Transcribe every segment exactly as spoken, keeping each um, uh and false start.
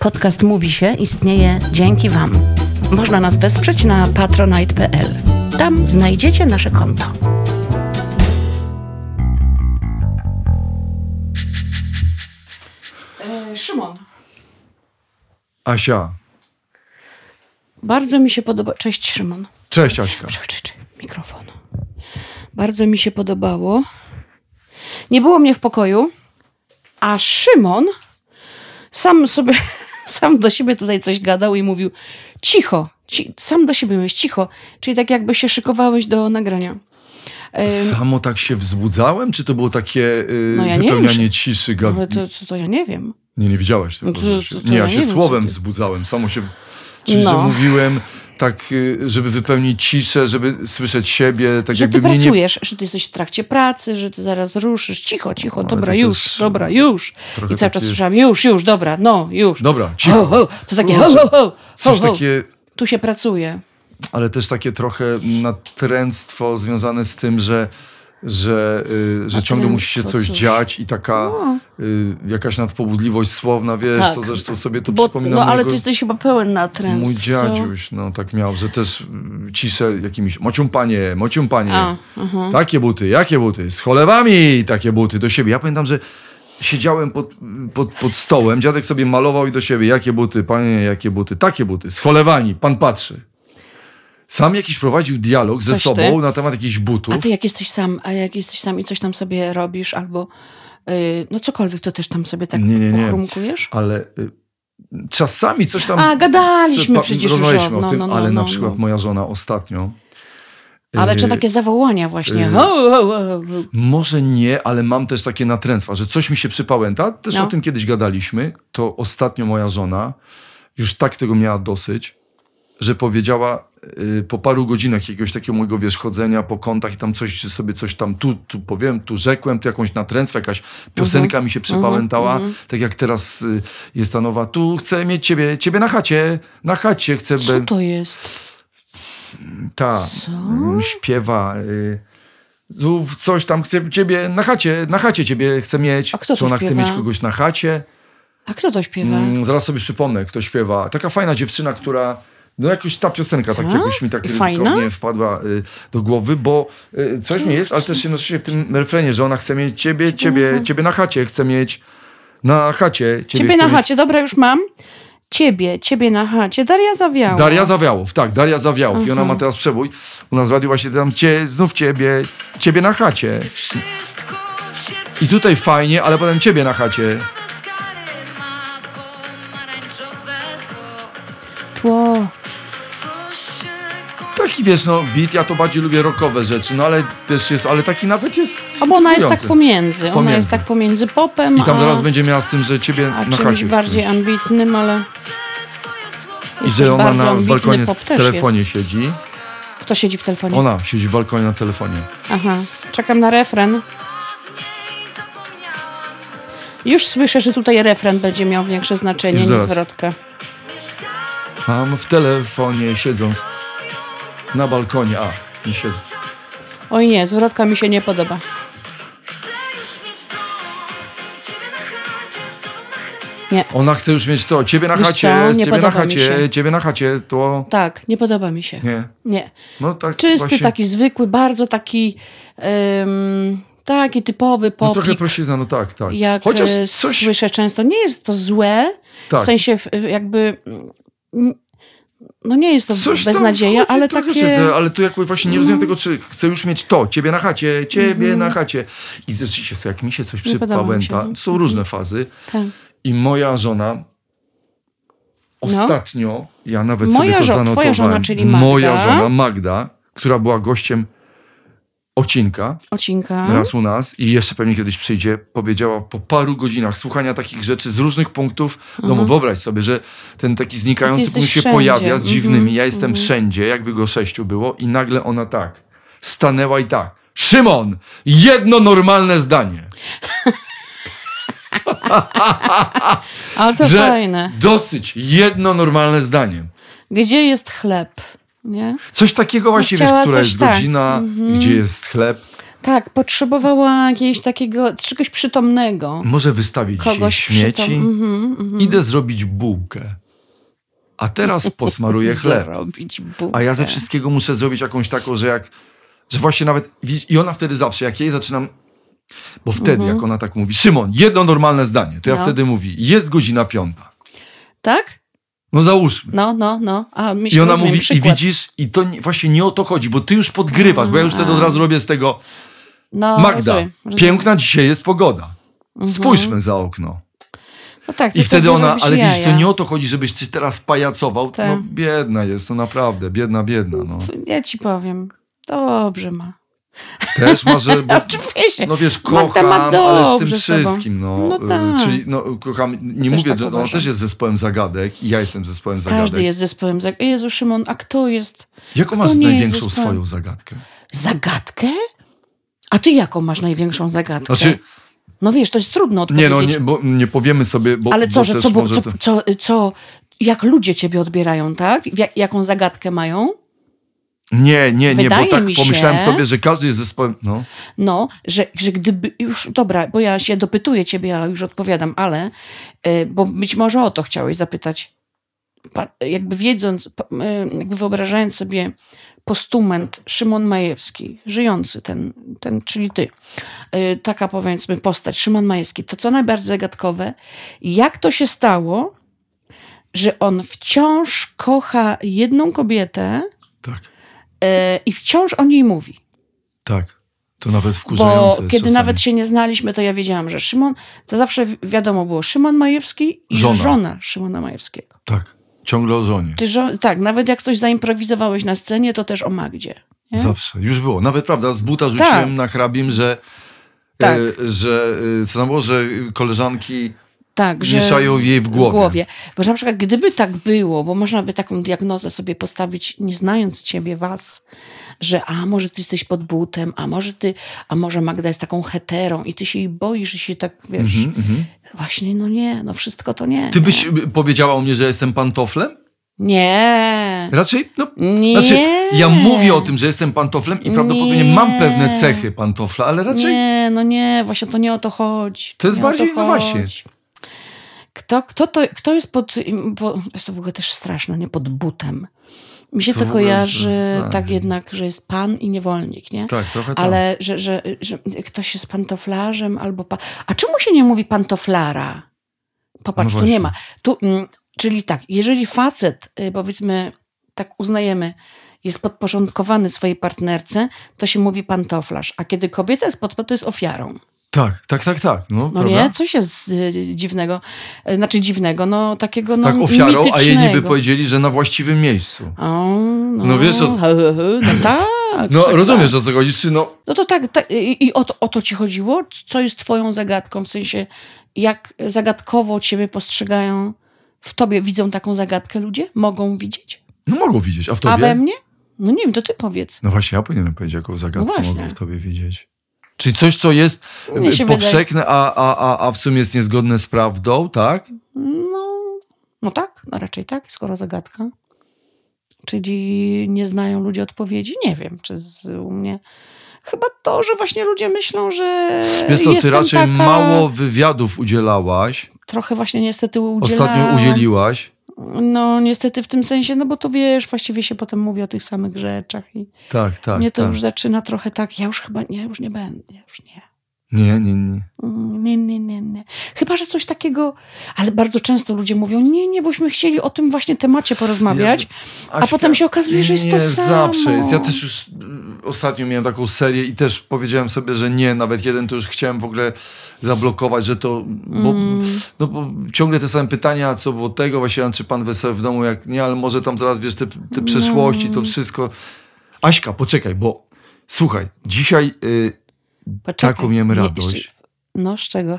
Podcast Mówi się istnieje dzięki Wam. Można nas wesprzeć na patronite kropka p l. Tam znajdziecie nasze konto. E, Szymon. Asia. Bardzo mi się podoba... Cześć, Szymon. Cześć, Aśka. Cześć, cześć. Mikrofon. Bardzo mi się podobało. Nie było mnie w pokoju, a Szymon sam sobie, sam do siebie tutaj coś gadał i mówił cicho, ci, sam do siebie mówisz cicho, czyli tak jakby się szykowałeś do nagrania. Samo tak się wzbudzałem? Czy to było takie yy, no ja wypełnianie wiem, ciszy? Gad... No to, to, to ja nie wiem. Nie, nie widziałaś tego. No to, to, to nie, ja, ja się nie słowem wiem, wzbudzałem, samo się... Czyli, no. że mówiłem tak, żeby wypełnić ciszę, żeby słyszeć siebie. Tak że jakby ty pracujesz, nie... że ty jesteś w trakcie pracy, że ty zaraz ruszysz. Cicho, cicho, no, dobra, już, jest... dobra, już. Trochę I cały tak czas jest... słyszałam, już, już, dobra, no, już. Dobra, cicho. Ho, ho. To takie ho, ho, ho, ho, ho. Takie... Tu się pracuje. Ale też takie trochę natręctwo związane z tym, że że, y, że ciągle musi się coś cóż. dziać i taka no. y, jakaś nadpobudliwość słowna, wiesz, tak, to zresztą sobie to bo, przypominam. No ale mojego, ty jesteś chyba pełen natręstw. Mój dziadziuś, no tak miał, że też ciszę jakimiś, mocium panie, mocium panie, A, uh-huh. takie buty, jakie buty, z cholewami takie buty do siebie. Ja pamiętam, że siedziałem pod, pod, pod stołem, dziadek sobie malował i do siebie, jakie buty, panie, jakie buty, takie buty, z cholewami, pan patrzy. Sam jakiś prowadził dialog ze coś sobą ty? na temat jakichś butów. A ty jak jesteś sam, a jak jesteś sam i coś tam sobie robisz albo yy, no cokolwiek, to też tam sobie tak nie, nie, nie. pochrumkujesz? Ale y, czasami coś tam... A, gadaliśmy pa, przecież już o, no, o tym, no, no, ale no, na przykład no. moja żona ostatnio... Ale czy takie zawołania właśnie? Yy, ho, ho, ho. Może nie, ale mam też takie natręstwa, że coś mi się przypałęta. Też no. o tym kiedyś gadaliśmy. To ostatnio moja żona już tak tego miała dosyć, że powiedziała y, po paru godzinach jakiegoś takiego mojego, wiesz, chodzenia po kątach i tam coś sobie coś tam tu, tu powiem, tu rzekłem, tu jakąś natręstwę, jakaś piosenka uh-huh. mi się przypałętała. Uh-huh. Tak jak teraz y, jest ta nowa, tu chcę mieć ciebie, ciebie na chacie, na chacie chcę... Co be... to jest? Ta Co? Y, śpiewa... Y, coś tam chcę ciebie na chacie, na chacie ciebie chcę mieć. A kto to Czy ona śpiewa? Chce mieć kogoś na chacie. A kto to śpiewa? Mm, zaraz sobie przypomnę, kto śpiewa. Taka fajna dziewczyna, która... No jakoś ta piosenka tak, tak jakoś mi tak ryzykownie wpadła y, do głowy, bo y, coś mi jest, ale też się nosi w tym refrenie, że ona chce mieć ciebie, ciebie, ciebie na chacie, chce mieć na chacie. Ciebie, ciebie na mieć... chacie, dobra, już mam. Ciebie, ciebie na chacie, Daria Zawiałow. Daria Zawiałow, tak, Daria Zawiałow. Mhm. I ona ma teraz przebój. U nas w radiu właśnie tam cie, znów ciebie, ciebie na chacie. I tutaj fajnie, ale potem ciebie na chacie. Tło... Taki, wiesz, no, beat, ja to bardziej lubię rockowe rzeczy, no ale też jest, ale taki nawet jest... A bo ona jest tak pomiędzy, pomiędzy, ona jest tak pomiędzy popem, I tam a... zaraz będzie miała z tym, że ciebie a na chacie bardziej chcesz. Ambitnym, ale... I że ona na balkonie w telefonie jest. siedzi. Kto siedzi w telefonie? Ona siedzi w balkonie na telefonie. Aha, czekam na refren. Już słyszę, że tutaj refren będzie miał większe znaczenie niż zwrotkę. Mam w telefonie siedząc. Na balkonie, a, i siedzę. Oj nie, zwrotka mi się nie podoba. Nie. Ona chce już mieć to, ciebie na Wiesz chacie, co? Nie ciebie podoba na chacie, mi się. ciebie na chacie, to... Tak, nie podoba mi się. Nie. nie. No, tak Czysty, właśnie... taki zwykły, bardzo taki... Um... Taki typowy popik. No trochę prosizna, no tak, tak. Jak Chociaż coś... słyszę często, nie jest to złe, tak. w sensie jakby... No nie jest to Coś beznadzieja, ale takie... Rzeczy, ale tu jakby właśnie nie rozumiem mm. tego, czy chcę już mieć to, ciebie na chacie, ciebie mm-hmm. na chacie. I rzeczywiście, jak mi się coś przypałęta, są różne fazy. Tak. I moja żona ostatnio, no. ja nawet moja sobie to żo- zanotowałem. Twoja żona, czyli Magda. Moja żona Magda, która była gościem Odcinka. Odcinka. Raz u nas i jeszcze pewnie kiedyś przyjdzie, powiedziała po paru godzinach słuchania takich rzeczy z różnych punktów mhm. domu. Wyobraź sobie, że ten taki znikający punkt się wszędzie. pojawia z dziwnymi. Ja jestem mhm. wszędzie, jakby go sześciu było i nagle ona tak stanęła i tak. Szymon, jedno normalne zdanie. Ale to że fajne. Dosyć jedno normalne zdanie. Gdzie jest chleb? Nie? Coś takiego właśnie, wiesz, która jest tak. godzina, mm-hmm. gdzie jest chleb. Tak, potrzebowała jakiegoś takiego, czegoś przytomnego. Może wystawić kogoś śmieci. Przytom... Mm-hmm, mm-hmm. Idę zrobić bułkę. A teraz posmaruję chleb. Zrobić bułkę. A ja ze wszystkiego muszę zrobić jakąś taką, że jak, że właśnie nawet, i ona wtedy zawsze, jak jej zaczynam, bo wtedy, mm-hmm. jak ona tak mówi, Szymon, jedno normalne zdanie, to ja no. wtedy mówi, jest godzina piąta. Tak? No załóżmy. No, no, no. A mi się I ona mówi, przykład. I widzisz, i to właśnie nie o to chodzi, bo ty już podgrywasz, mm, bo ja już wtedy od razu robię z tego, no, Magda, rozumiem, rozumiem. piękna dzisiaj jest pogoda. Mm-hmm. Spójrzmy za okno. No tak, i wtedy ona, ale jaja. widzisz, to nie o to chodzi, żebyś ty teraz pajacował. Tak. No biedna jest, to naprawdę, biedna, biedna. No. Ja ci powiem, dobrze ma. Też ma, że... Bo, oczywiście. No wiesz, kocham, Magda, ale z tym wszystkim. No, no tak. Czyli no, kocham, nie też mówię, tak że on też jest zespołem zagadek i ja jestem zespołem Każdy zagadek. Każdy jest zespołem zagadek. Jezu, Szymon, a kto jest... Jaką kto masz największą zespołem? swoją zagadkę? Zagadkę? A ty jaką masz największą zagadkę? Znaczy... No wiesz, to jest trudno odpowiedzieć. Nie, no nie, bo nie powiemy sobie... Bo, ale co, bo że co, bo, co, to... co, co... Jak ludzie ciebie odbierają, tak? Jak, jaką zagadkę mają? Nie, nie, nie, Wydaje bo tak się, pomyślałem sobie, że każdy jest zespołem... No, no że, że gdyby... już Dobra, bo ja się dopytuję ciebie, ja już odpowiadam, ale... Yy, bo być może o to chciałeś zapytać. Pa, jakby wiedząc, pa, yy, jakby wyobrażając sobie... postument Szymon Majewski, żyjący ten, ten czyli ty. Yy, taka powiedzmy postać, Szymon Majewski. To co najbardziej zagadkowe, jak to się stało, że on wciąż kocha jedną kobietę tak. yy, i wciąż o niej mówi. Tak, to nawet wkurzające. Bo kiedy czasami. nawet się nie znaliśmy, to ja wiedziałam, że Szymon, to zawsze wiadomo było Szymon Majewski i żona, żona Szymona Majewskiego. Tak. Ciągle o żonie. Ty żo- tak, nawet jak coś zaimprowizowałeś na scenie, to też o Magdzie. Nie? Zawsze, już było. Nawet, prawda, z buta rzuciłem tak. na hrabim, że, tak. e, że e, co tam było, że koleżanki tak, mieszają że jej w głowie. w głowie. Bo na przykład, gdyby tak było, bo można by taką diagnozę sobie postawić, nie znając ciebie, was, że a może ty jesteś pod butem, a może ty, a może Magda jest taką heterą i ty się jej boisz i się tak, wiesz... Mm-hmm, mm-hmm. Właśnie, no nie, no wszystko to nie. Ty byś nie. powiedziała o mnie, że jestem pantoflem? Nie. Raczej, no, nie. Znaczy, ja mówię o tym, że jestem pantoflem i prawdopodobnie nie. mam pewne cechy pantofla, ale raczej... Nie, no nie, właśnie to nie o to chodzi. To jest nie bardziej, to no właśnie. Kto, kto, to, kto jest pod... Bo, jest to w ogóle też straszne, nie? Pod butem. Mi się to, to kojarzy tak. tak jednak, że jest pan i niewolnik, nie? Tak, trochę tak. Ale że, że, że ktoś jest pantoflarzem albo... Pa... A czemu się nie mówi pantoflara? Popatrz, no tu nie ma. Tu, czyli tak, jeżeli facet, powiedzmy, tak uznajemy, jest podporządkowany swojej partnerce, to się mówi pantoflarz. A kiedy kobieta jest pod, to jest ofiarą. Tak, tak, tak, tak. No, no nie? Coś jest y, dziwnego. Znaczy dziwnego, no takiego no, tak ofiarą, mitycznego. A jej niby powiedzieli, że na właściwym miejscu. O, no, no wiesz, o... no, tak. No tak, rozumiesz, tak. o co chodzi? Czy no... no to tak, tak i, i o, to, o to ci chodziło? Co jest twoją zagadką? W sensie, jak zagadkowo ciebie postrzegają, w tobie widzą taką zagadkę ludzie? Mogą widzieć? No mogą widzieć, a w tobie? A we mnie? No nie wiem, to ty powiedz. No właśnie, ja powinienem powiedzieć, jaką zagadkę no mogą w tobie widzieć. Czyli coś, co jest powszechne, a, a, a w sumie jest niezgodne z prawdą, tak? No, no tak, no raczej tak, skoro zagadka. Czyli nie znają ludzie odpowiedzi? Nie wiem, czy z, u mnie... Chyba to, że właśnie ludzie myślą, że Wiesz co, ty raczej taka... mało wywiadów udzielałaś. Trochę właśnie niestety udzielałam. Ostatnio udzieliłaś. No niestety w tym sensie, no bo to wiesz, właściwie się potem mówi o tych samych rzeczach i tak, tak, mnie to tak. już zaczyna trochę tak, ja już chyba, nie, już nie będę, ja już nie. Nie, nie, nie. Nie, nie, nie, nie. Chyba, że coś takiego, ale bardzo często ludzie mówią, nie, nie, bośmy chcieli o tym właśnie temacie porozmawiać, ja, Aśka, a potem się okazuje, że jest nie, to samo. Zawsze jest. Ja też już ostatnio miałem taką serię i też powiedziałem sobie, że nie, nawet jeden to już chciałem w ogóle zablokować, że to, bo, mm. no, bo ciągle te same pytania, co było tego, właśnie, czy pan wesoły w domu, jak nie, ale może tam zaraz, wiesz, te, te przeszłości, mm. to wszystko. Aśka, poczekaj, bo słuchaj, dzisiaj... Y, Poczekaj, taką miałem radość. Jeszcze, no z czego?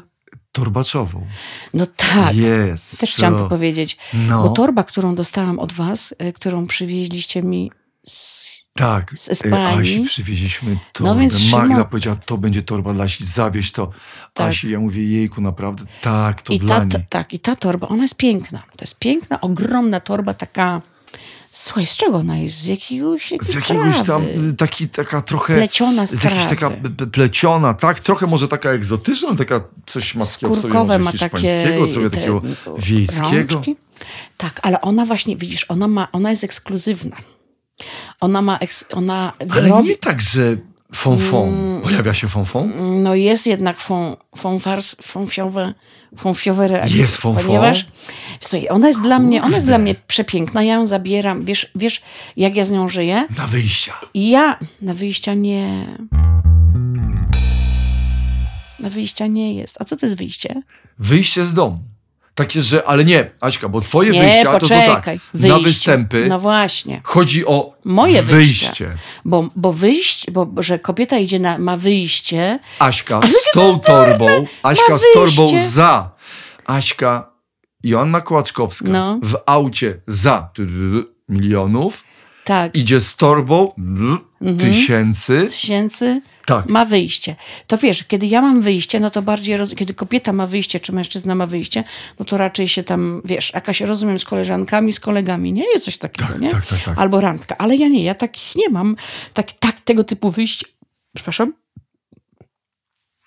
Torbaczową. No tak. Yes. Też chciałam to powiedzieć. No. Bo torba, którą dostałam od was, którą przywieźliście mi z, tak. z Espanii. Asi, przywieźliśmy to. No więc Magda Szymon... powiedziała, to będzie torba dla Asi, zawieź to. Tak. Asi, ja mówię, jejku, naprawdę, tak, to I dla ta, niej. Tak, i ta torba, ona jest piękna. To jest piękna, ogromna torba, taka Słuchaj, z czego ona jest? Z jakiegoś, jakiegoś z jakiegoś tam, taki, taka trochę... Pleciona z, z jakaś taka pleciona, tak? Trochę może taka egzotyczna, taka coś ma skórkowe, ma hiszpańskiego, takie, sobie te, takiego wiejskiego. Rączki. Tak, ale ona właśnie, widzisz, ona ma, ona jest ekskluzywna. Ona ma... Eks, ona ale robi... nie tak, że fonfon. Pojawia się fonfon? No jest jednak fon, fonfars, fonfiowe... Fąfiowe reakcje. Jest fąfą. Ponieważ słuchaj, ona jest, dla mnie, ona jest dla mnie przepiękna. Ja ją zabieram. Wiesz, wiesz, jak ja z nią żyję? Na wyjścia. Ja na wyjścia nie. Na wyjścia nie jest. A co to jest wyjście? Wyjście z domu. Takie, że, ale nie, Aśka, bo twoje nie, wyjścia poczekaj, to są tak, wyjście, na występy. No właśnie. Chodzi o moje wyjście. wyjście. Bo, bo wyjście, bo że kobieta idzie na, ma wyjście. Aśka z, z tą torbą, Aśka z torbą za. Aśka Joanna Kołaczkowska no. w aucie za milionów. Tak. Idzie z torbą mhm. tysięcy. Tysięcy. Tak. Ma wyjście. To wiesz, kiedy ja mam wyjście, no to bardziej, roz... kiedy kobieta ma wyjście, czy mężczyzna ma wyjście, no to raczej się tam, wiesz, jakaś rozumiem z koleżankami, z kolegami, nie? Jest coś takiego, tak, nie? Tak, tak, tak. Albo randka. Ale ja nie, ja takich nie mam. Tak, tak tego typu wyjść, przepraszam,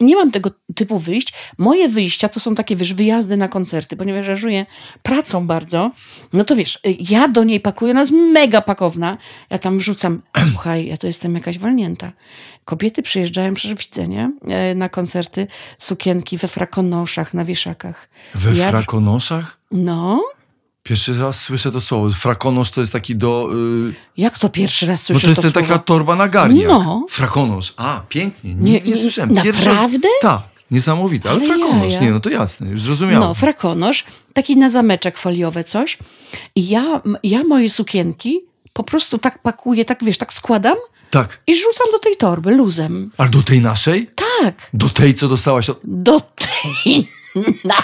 nie mam tego typu wyjść. Moje wyjścia to są takie, wiesz, wyjazdy na koncerty, ponieważ ja żyję pracą bardzo. No to wiesz, ja do niej pakuję, ona jest mega pakowna. Ja tam wrzucam, słuchaj, ja to jestem jakaś walnięta. Kobiety przyjeżdżają, przecież widzę, nie? Na koncerty, sukienki we frakonoszach, na wieszakach. We ja... frakonoszach? No. Pierwszy raz słyszę to słowo. Frakonosz to jest taki do... Yy... Jak to pierwszy raz słyszę to słowo? No to jest to taka torba na garniak. No. Frakonosz. A, pięknie. Nie, nie, nie słyszałem. Pierwszy... Naprawdę? Tak. Niesamowite. Ale, ale frakonosz. Ja, ja. Nie, no to jasne. Już zrozumiałem. No, frakonosz. Taki na zameczek foliowe coś. I ja, ja moje sukienki po prostu tak pakuję, tak wiesz, tak składam. Tak. I rzucam do tej torby luzem. A do tej naszej? Tak. Do tej, co dostałaś od... Do tej... No.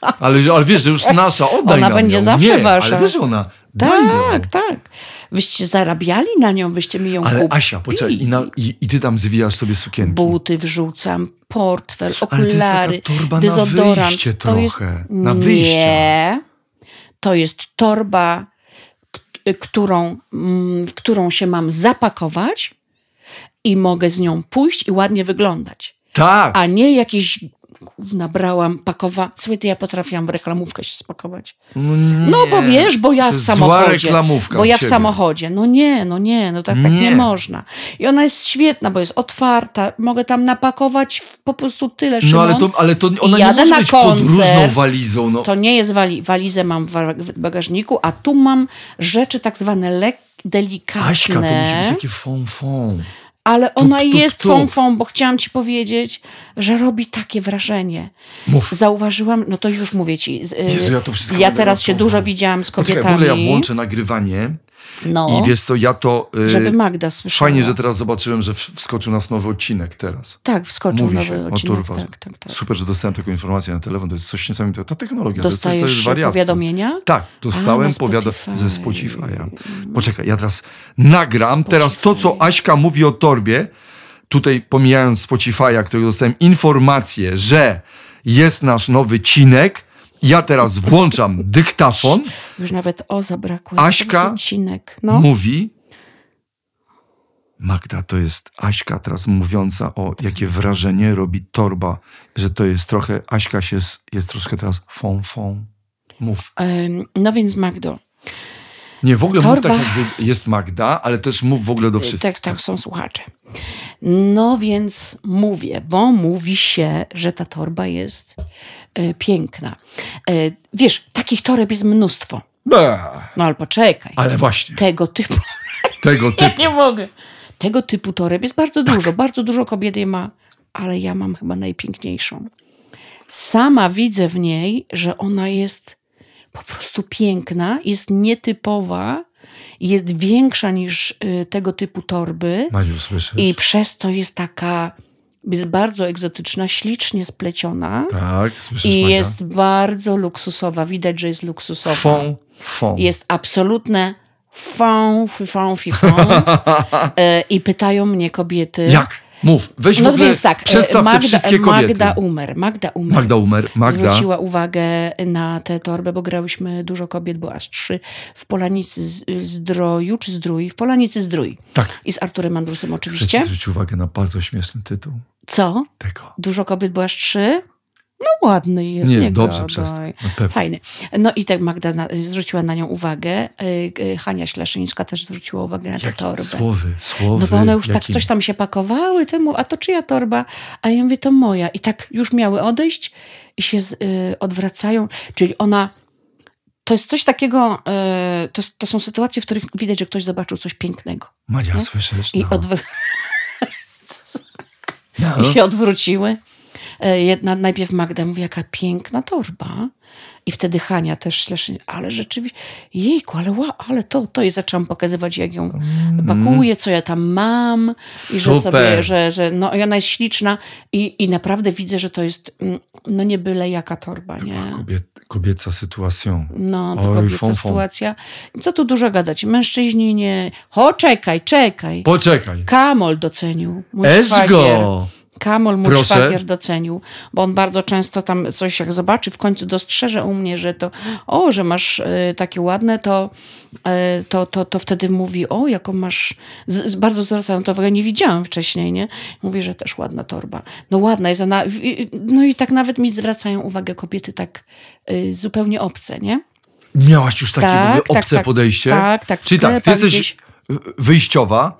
Ale, ale wiesz, że już nasza, oddaj ona nam będzie ją. Zawsze nie, wasza. Ale wiesz, ona, tak, tak. Wyście zarabiali na nią, wyście mi ją ale kupili. Ale Asia, poczekaj, i, na, i, i ty tam zwijasz sobie sukienki. Buty wrzucam, portfel, okulary, dezodorant. Ale to jest taka torba na wyjście trochę. Jest, na wyjście. Nie, to jest torba, którą, w którą się mam zapakować i mogę z nią pójść i ładnie wyglądać. Tak. A nie jakieś... nabrałam, pakowa... Słuchaj, ty ja potrafiłam w reklamówkę się spakować. No, nie, no bo wiesz, bo ja w samochodzie. Zła reklamówka bo ja w ciebie. samochodzie. No nie, no nie, no tak nie. tak nie można. I ona jest świetna, bo jest otwarta. Mogę tam napakować po prostu tyle, Szymon. No ale to, ale to ona nie może być podróżną walizą. No. To nie jest wali... walizę mam w bagażniku, a tu mam rzeczy tak zwane lek... delikatne. Aśka, to musi być takie fon-fon. Ale ona tup, tup, jest fąfą, bo chciałam ci powiedzieć, że robi takie wrażenie. Mów. Zauważyłam, no to już mówię ci. Jezu, ja to wszystko ja teraz się dużo widziałam z kobietami. Poczekaj, w ogóle ja włączę nagrywanie. No. I wiesz co, ja to... Yy, żeby Magda słyszała. Fajnie, że teraz zobaczyłem, że wskoczył nas nowy odcinek teraz. Tak, wskoczył Mówi nowy się, odcinek. O tak, tak, tak. Super, że dostałem taką informację na telefon. To jest coś niesamowitego. Ta technologia. Dostajesz to jest, to jest powiadomienia? Tak, dostałem powiadomienia ze Spotify'a. Poczekaj, ja teraz nagram. Spotify. Teraz to, co Aśka mówi o torbie, tutaj pomijając Spotify'a, którego dostałem informację, że jest nasz nowy odcinek. Ja teraz włączam dyktafon. Już nawet o zabrakło. Aśka no. mówi. Magda, to jest Aśka teraz mówiąca o jakie wrażenie robi torba, że to jest trochę, Aśka się jest troszkę teraz fąfą. Mów. Um, no więc Magdo. Nie, w ogóle torba... mów tak jakby jest Magda, ale też mów w ogóle do wszystkich. Tak, tak, są słuchacze. No więc mówię, bo mówi się, że ta torba jest y, piękna. Y, wiesz, takich toreb jest mnóstwo. Bah. No ale poczekaj. Ale właśnie. Tego typu. Tego typu. Ja nie mogę. Tego typu toreb jest bardzo tak. dużo. Bardzo dużo kobiet je ma, ale ja mam chyba najpiękniejszą. Sama widzę w niej, że ona jest po prostu piękna, jest nietypowa, jest większa niż y, tego typu torby. Madziu, słyszysz? I przez to jest taka, jest bardzo egzotyczna, ślicznie spleciona. Tak, słyszysz, I Madzia? Jest bardzo luksusowa, widać, że jest luksusowa. Fą, fą. Jest absolutne fą, fą, fą, fą. y, I pytają mnie kobiety... Jak? Mów, weź no w ogóle, więc tak, przedstaw Magda, te wszystkie kobiety. Magda Umer, Magda Umer. Magda Umer, Magda. Zwróciła uwagę na tę torbę, bo grałyśmy dużo kobiet, bo aż trzy w Polanicy Zdroju, czy Zdrój? W Polanicy Zdrój. Tak. I z Arturem Mandrusem oczywiście. Chcę ci zwrócić uwagę na bardzo śmieszny tytuł. Co? Tego. Dużo kobiet, bo aż trzy? No ładny jest. Nie, nie dobrze, przestań. Fajny. No i tak Magda na, zwróciła na nią uwagę. Hania Śleszyńska też zwróciła uwagę na tę torbę. Słowy, słowy. No bo one już jakie? Tak coś tam się pakowały temu, a to czyja torba? A ja mówię, to moja. I tak już miały odejść i się z, y, odwracają. Czyli ona... To jest coś takiego, y, to, to są sytuacje, w których widać, że ktoś zobaczył coś pięknego. Madzia, nie? Słyszysz? No. I, odwr- no. I się odwróciły. Jedna, najpierw Magda mówi, jaka piękna torba. I wtedy Hania też Śleszyń, ale rzeczywiście, jejku, ale, ła, ale to, to i zaczęłam pokazywać, jak ją mm. pakuję, co ja tam mam. Super. I że sobie, że, że no, i ona jest śliczna i, i naprawdę widzę, że to jest, no nie byle jaka torba, to nie? Kobiet, kobieca sytuacja. No, to Oj, kobieca fon, fon. sytuacja. Co tu dużo gadać? Mężczyźni nie... Ho, czekaj, czekaj. Poczekaj. Kamol docenił. Ezgo. Kamol mój Proszę. szwagier docenił, bo on bardzo często tam coś jak zobaczy, w końcu dostrzeże u mnie, że to, o, że masz y, takie ładne, to, y, to, to, to wtedy mówi, o, jaką masz, z, z, bardzo zwracam to uwagę, nie widziałam wcześniej, nie? Mówi, że też ładna torba. No ładna jest ona, y, no i tak nawet mi zwracają uwagę kobiety tak y, zupełnie obce, nie? Miałaś już takie tak, w ogóle obce tak, podejście? Tak, tak. Czyli tak, ty jesteś... Gdzieś... wyjściowa,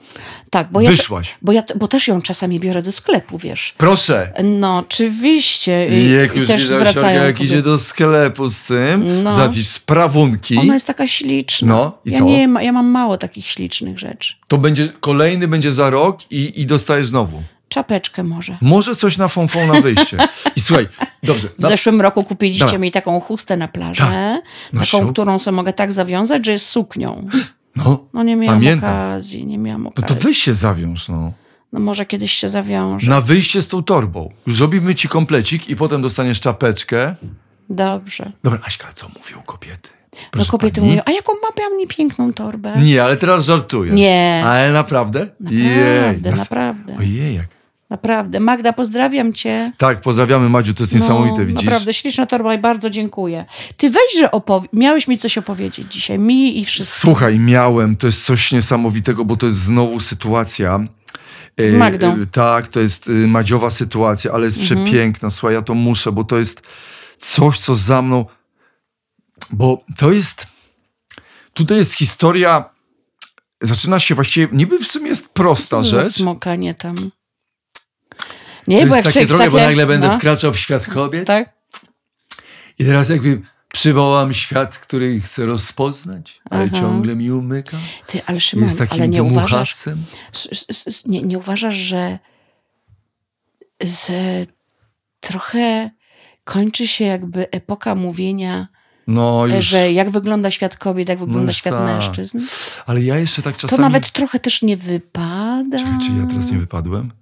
tak, bo wyszłaś. Ja, bo, ja, bo też ją czasami biorę do sklepu, wiesz. Proszę. No, oczywiście. I, jak i już też zwracają jak idzie do sklepu z tym, no. Załatwić sprawunki. Ona jest taka śliczna. No, i ja co? Nie, ja mam mało takich ślicznych rzeczy. To będzie, kolejny będzie za rok i, i dostajesz znowu. Czapeczkę może. Może coś na fonfon na wyjście. I słuchaj, dobrze. W na... zeszłym roku kupiliście Dobra. mi taką chustę na plażę, no taką, siu. którą sobie mogę tak zawiązać, że jest suknią. No, no nie miałam pamiętam. okazji, nie miałam okazji. No to weź się zawiąż, no. No może kiedyś się zawiążę. Na wyjście z tą torbą. Zrobimy ci komplecik i potem dostaniesz czapeczkę. Dobrze. Dobra, Aśka, co mówią kobiety? Proszę no kobiety pani? mówią, a jaką mam mi piękną torbę? Nie, ale teraz żartuję. Nie. Ale naprawdę? Naprawdę, Jej. naprawdę. Ojej, jak. Naprawdę. Magda, pozdrawiam cię. Tak, pozdrawiamy, Madziu, to jest no, niesamowite, widzisz? Naprawdę, śliczna torba i bardzo dziękuję. Ty weź, że opowie- miałeś mi coś opowiedzieć dzisiaj, mi i wszystkim. Słuchaj, miałem, to jest coś niesamowitego, bo to jest znowu sytuacja. Z Magdą. E, tak, to jest Madziowa sytuacja, ale jest mhm. przepiękna, słuchaj, ja to muszę, bo to jest coś, co za mną, bo to jest, tutaj jest historia, zaczyna się właściwie, niby w sumie jest prosta to rzecz. Smokanie tam. Nie, to bo jest takie drogie, takie... bo nagle będę no. wkraczał w świat kobiet. Tak. I teraz jakby przywołam świat, który chcę rozpoznać, ale Aha. ciągle mi umyka. Ty, ale Szymon, jest takim ale nie dmuchawcem. Uważasz, nie, nie uważasz, że z, trochę kończy się jakby epoka mówienia, no już, że jak wygląda świat kobiet, jak wygląda no świat ta. mężczyzn? Ale ja jeszcze tak czasami... To nawet trochę też nie wypada. Czekaj, czy ja teraz nie wypadłem?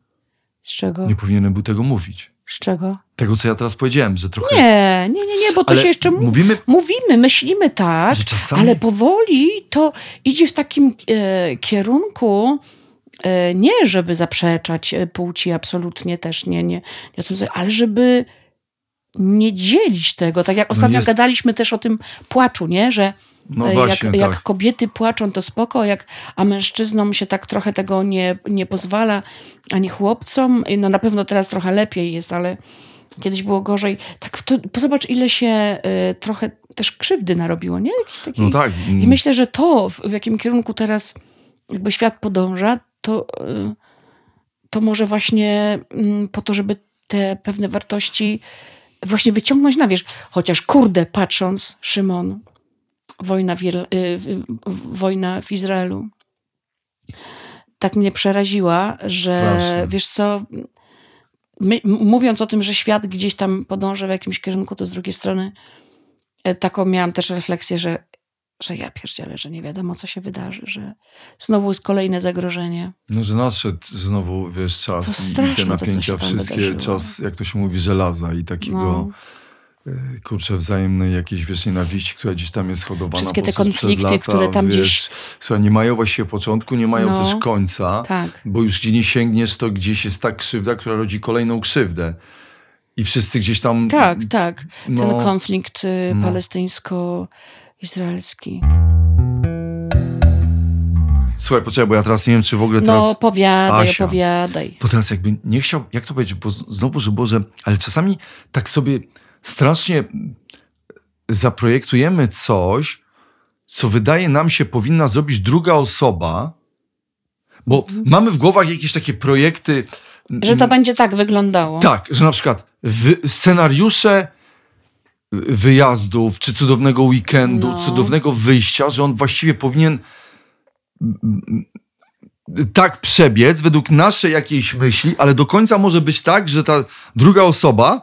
Z czego? Nie powinienem był tego mówić. Z czego? Tego, co ja teraz powiedziałem, że trochę... Nie, nie, nie, nie bo to ale się jeszcze... M- mówimy... Mówimy, myślimy tak, czasami... ale powoli to idzie w takim e, kierunku, e, nie żeby zaprzeczać płci, absolutnie też nie, nie, nie ale żeby nie dzielić tego. Tak jak ostatnio no jest... gadaliśmy też o tym płaczu, nie, że... No właśnie, jak, tak. jak kobiety płaczą, to spoko, jak, a mężczyznom się tak trochę tego nie, nie pozwala, ani chłopcom. No na pewno teraz trochę lepiej jest, ale kiedyś było gorzej. Tak, to, zobacz, ile się y, trochę też krzywdy narobiło, nie? Taki... No tak. I myślę, że to, w, w jakim kierunku teraz jakby świat podąża, to, y, to może właśnie y, po to, żeby te pewne wartości właśnie wyciągnąć na wierzch. Chociaż kurde, patrząc, Szymon... Wojna w, Irla- wojna w Izraelu tak mnie przeraziła, że Straszne. wiesz co, my, mówiąc o tym, że świat gdzieś tam podąża w jakimś kierunku, to z drugiej strony taką miałam też refleksję, że, że ja pierdzielę, że nie wiadomo co się wydarzy, że znowu jest kolejne zagrożenie. No, że nadszedł znowu, wiesz, czas to i te napięcia to, wszystkie, wydarzyło. czas, jak to się mówi, żelaza i takiego... No. y, kurczę, wzajemnej jakiejś, wiesz, nienawiści, która gdzieś tam jest hodowana. Wszystkie te konflikty, lata, które tam wiesz, gdzieś... Która nie mają właśnie początku, nie mają no, też końca, tak. Bo już gdzie nie sięgniesz, to gdzieś jest ta krzywda, która rodzi kolejną krzywdę. I wszyscy gdzieś tam... Tak, tak. No, ten konflikt y, no. palestyńsko-izraelski. Słuchaj, poczekaj, bo ja teraz nie wiem, czy w ogóle teraz... No, opowiadaj, Asia, opowiadaj. Bo teraz jakby nie chciał, jak to powiedzieć, bo znowu, że Boże, ale czasami tak sobie strasznie zaprojektujemy coś, co wydaje nam się powinna zrobić druga osoba, bo mhm. mamy w głowach jakieś takie projekty... Że to będzie tak wyglądało. Tak, że na przykład w scenariusze wyjazdów, czy cudownego weekendu, no. cudownego wyjścia, że on właściwie powinien... tak przebiec według naszej jakiejś myśli, ale do końca może być tak, że ta druga osoba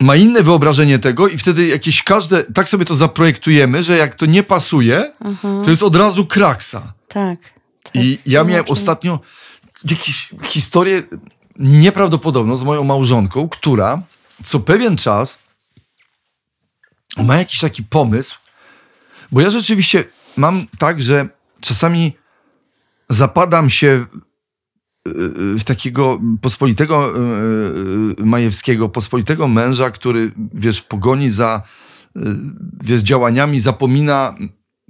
ma inne wyobrażenie tego i wtedy jakieś każde, tak sobie to zaprojektujemy, że jak to nie pasuje, aha. to jest od razu kraksa. Tak. tak I ja miałem znaczy. ostatnio jakieś historię nieprawdopodobną z moją małżonką, która co pewien czas ma jakiś taki pomysł, bo ja rzeczywiście mam tak, że czasami zapadam się w takiego pospolitego Majewskiego, pospolitego męża, który, wiesz, w pogoni za, wiesz, działaniami zapomina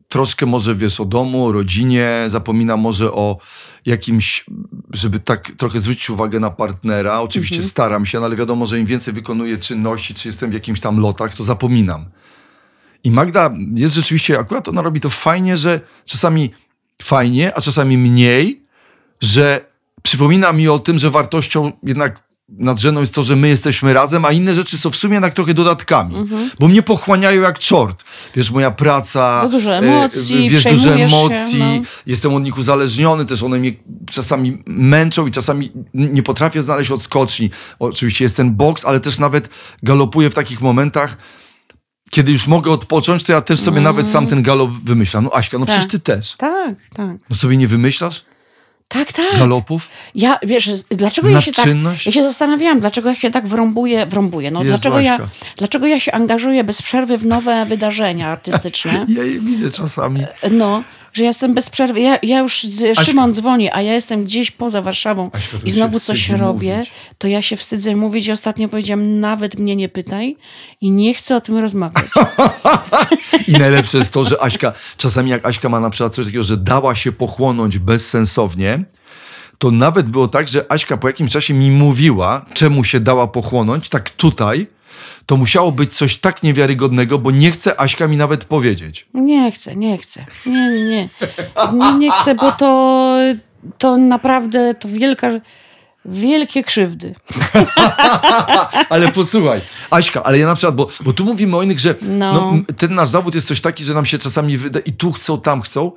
troszkę może, wiesz, o domu, o rodzinie, zapomina może o jakimś, żeby tak trochę zwrócić uwagę na partnera. Oczywiście mhm. staram się, no ale wiadomo, że im więcej wykonuję czynności, czy jestem w jakimś tam lotach, to zapominam. I Magda jest rzeczywiście, akurat ona robi to fajnie, że czasami fajnie, a czasami mniej, że przypomina mi o tym, że wartością jednak nadrzędną jest to, że my jesteśmy razem, a inne rzeczy są w sumie jednak trochę dodatkami. Mhm. Bo mnie pochłaniają jak czort. Wiesz, moja praca... Za dużo emocji, wiesz, dużo emocji. Się, no. Jestem od nich uzależniony, też one mnie czasami męczą i czasami nie potrafię znaleźć odskoczni. Oczywiście jest ten boks, ale też nawet galopuję w takich momentach, kiedy już mogę odpocząć, to ja też sobie mm. nawet sam ten galop wymyślam. No Aśka, no tak. przecież ty też. Tak, tak. No sobie nie wymyślasz? Tak, tak. Galopów? Ja, wiesz, dlaczego ja się tak... Ja się zastanawiałam, dlaczego ja się tak wrąbuję, wrąbuję. No, dlaczego ja, dlaczego ja się angażuję bez przerwy w nowe wydarzenia artystyczne? Ja je widzę czasami. No, że ja jestem bez przerwy. Ja, ja już, Aśka. Szymon dzwoni, a ja jestem gdzieś poza Warszawą Aśka, i znowu coś robię, mówić. To ja się wstydzę mówić i ostatnio powiedziałam, nawet mnie nie pytaj i nie chcę o tym rozmawiać. I najlepsze jest to, że Aśka, czasami jak Aśka ma na przykład coś takiego, że dała się pochłonąć bezsensownie, to nawet było tak, że Aśka po jakimś czasie mi mówiła, czemu się dała pochłonąć, tak tutaj, to musiało być coś tak niewiarygodnego, bo nie chce Aśka mi nawet powiedzieć. Nie chcę, nie chcę. Nie, nie, nie. Nie, nie chcę, bo to, to naprawdę to wielka, wielkie krzywdy. Ale posłuchaj, Aśka, ale ja na przykład, bo, bo tu mówimy o innych, że no. No, ten nasz zawód jest coś taki, że nam się czasami wyda i tu chcą, tam chcą.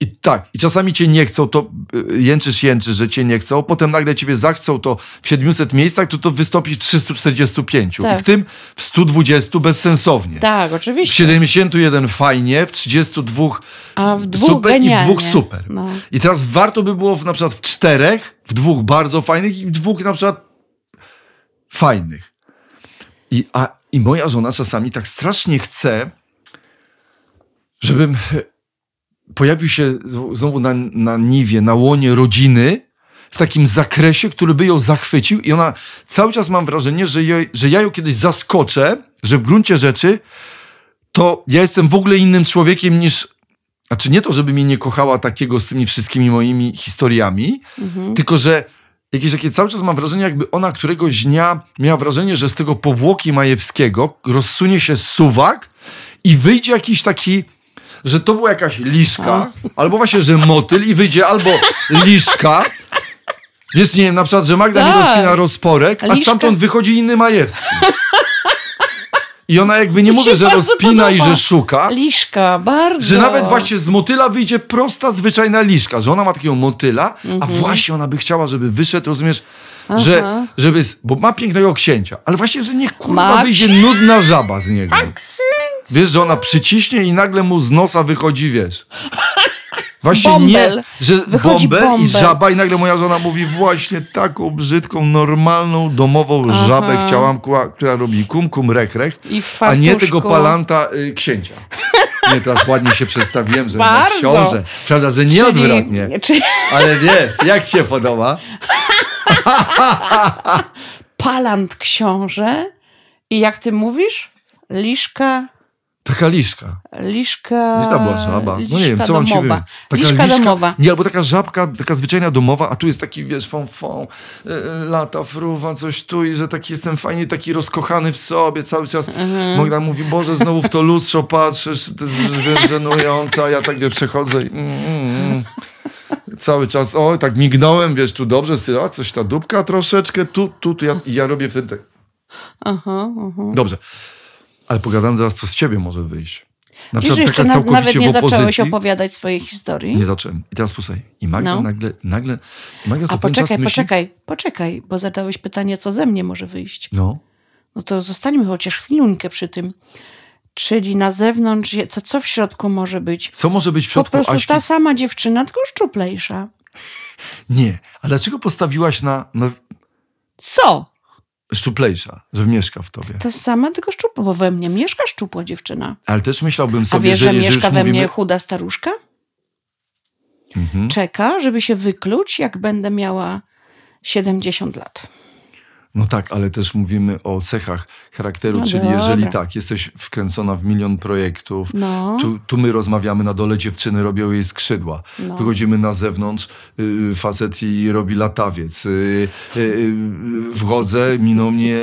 I tak, i czasami cię nie chcą, to jęczysz, jęczysz, że cię nie chcą, potem nagle ciebie zachcą, to w siedmiuset miejscach, to to wystąpi w trzystu czterdziestu pięciu. Tak. I w tym w stu dwudziestu bezsensownie. Tak, oczywiście. W siedemdziesięciu jeden fajnie, w trzydziestu dwóch a w dwóch super genialnie. I w dwóch super. No. I teraz warto by było w, na przykład w czterech, w dwóch bardzo fajnych i w dwóch na przykład fajnych. I, a, i moja żona czasami tak strasznie chce, żebym... pojawił się znowu na, na niwie, na łonie rodziny w takim zakresie, który by ją zachwycił i ona cały czas mam wrażenie, że, jej, że ja ją kiedyś zaskoczę, że w gruncie rzeczy to ja jestem w ogóle innym człowiekiem niż, znaczy nie to, żeby mnie nie kochała takiego z tymi wszystkimi moimi historiami, mhm. tylko że jakieś takie cały czas mam wrażenie, jakby ona któregoś dnia miała wrażenie, że z tego powłoki Majewskiego rozsunie się suwak i wyjdzie jakiś taki, że to była jakaś liszka, a? Albo właśnie, że motyl i wyjdzie albo liszka, wiesz, nie wiem, na przykład, że Magda nie rozpina rozporek, a stamtąd wychodzi inny Majewski. I ona jakby nie mówi, że rozpina i że szuka. Liszka, bardzo. Że nawet właśnie z motyla wyjdzie prosta, zwyczajna liszka, że ona ma takiego motyla, mhm. a właśnie ona by chciała, żeby wyszedł, rozumiesz, aha. że, żeby, bo ma pięknego księcia, ale właśnie, że niech kurwa Max. Wyjdzie nudna żaba z niego. Max. Wiesz, że ona przyciśnie i nagle mu z nosa wychodzi, wiesz. Właśnie bąbel. Nie, że wychodzi bąbel, bąbel i żaba i nagle moja żona mówi właśnie taką brzydką, normalną, domową Aha. żabę chciałam, która robi kum, kum, rech, rech, a nie tego palanta y, księcia. Nie, teraz ładnie się przedstawiłem, że na książę. Prawda, że nie czyli, odwrotnie. Czyli... Ale wiesz, jak ci się podoba? Palant książę i jak ty mówisz? Liszka... Taka liszka. Liszka... Liszka była żaba. Liszka no nie wiem, co domowa. Mam ci wyjąć. Taka liszka, liszka domowa. Nie, albo taka żabka, taka zwyczajna domowa, a tu jest taki, wiesz, fą, fą, yy, lata, fruwa, coś tu i że taki jestem fajnie, taki rozkochany w sobie cały czas. Mhm. Magda mówi, Boże, znowu w to lustro patrzysz, to jest żenująca, a ja tak, wiesz, przechodzę i... Mm, mm. Cały czas, o, tak mignąłem, wiesz, tu dobrze, a coś ta dupka troszeczkę, tu, tu, tu ja, ja robię wtedy tak. Aha, aha. Dobrze. Ale pogadam zaraz, co z ciebie może wyjść. Na przykład wiesz, taka całkowicie nawet nie zacząłeś opowiadać swojej historii. Nie zacząłem. I teraz posłuchaj. I Magda no. nagle... nagle Magda A poczekaj, poczekaj, poczekaj, bo zadałeś pytanie, co ze mnie może wyjść. No. No to zostańmy chociaż chwilunkę przy tym. Czyli na zewnątrz, co, co w środku może być? Co może być w środku? Po prostu Aśki... ta sama dziewczyna, tylko szczuplejsza. Nie. A dlaczego postawiłaś na... na... Co? Szczuplejsza, że mieszka w tobie. To sama, tylko szczupła, bo we mnie mieszka szczupła dziewczyna. Ale też myślałbym sobie, a wiesz, że jeżeli, mieszka że we mówimy... mnie chuda staruszka? Mhm. Czeka, żeby się wykluć, jak będę miała siedemdziesiąt lat. No tak, ale też mówimy o cechach charakteru, no czyli dobra. Jeżeli tak, jesteś wkręcona w milion projektów, no. tu, tu my rozmawiamy na dole, dziewczyny robią jej skrzydła. No. Wychodzimy na zewnątrz, yy, facet i robi latawiec. Yy, yy, wchodzę, minął mnie yy,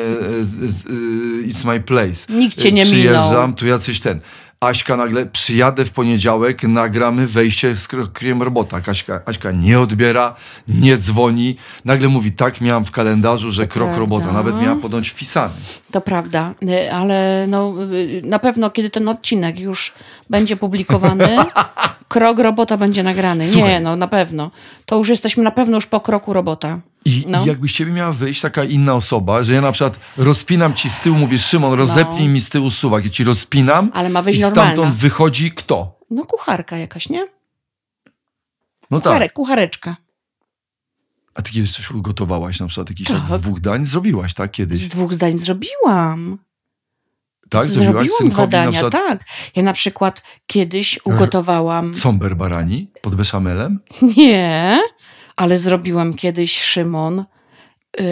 yy, it's my place. Nikt cię nie minął. Przyjeżdżam, tu jacyś ten. Aśka nagle, przyjadę w poniedziałek, nagramy wejście z krokiem robota. Aśka, Aśka nie odbiera, nie dzwoni. Nagle mówi, tak miałam w kalendarzu, że to krok prawda. Robota. Nawet miała ponoć wpisany. To prawda, ale no, na pewno kiedy ten odcinek już będzie publikowany, krok robota będzie nagrany. Słuchaj. Nie, no na pewno. To już jesteśmy na pewno już po kroku robota. I, no. I jakby z ciebie miała wyjść taka inna osoba, że ja na przykład rozpinam ci z tyłu, mówisz, Szymon, rozepnij no. mi z tyłu suwak. Ja ci rozpinam ale ma wyjść i stamtąd normalna. Wychodzi kto? No kucharka jakaś, nie? No Kuchare, tak. Kuchareczka. A ty kiedyś coś ugotowałaś, na przykład jakiś tak. tak z dwóch dań zrobiłaś, tak? Kiedyś. Z dwóch zdań zrobiłam. Tak? Zrobiłaś zrobiłam synkowi, badania, na przykład... tak. Ja na przykład kiedyś ugotowałam... Somber barani pod beszamelem? Nie... Ale zrobiłam kiedyś, Szymon, yy,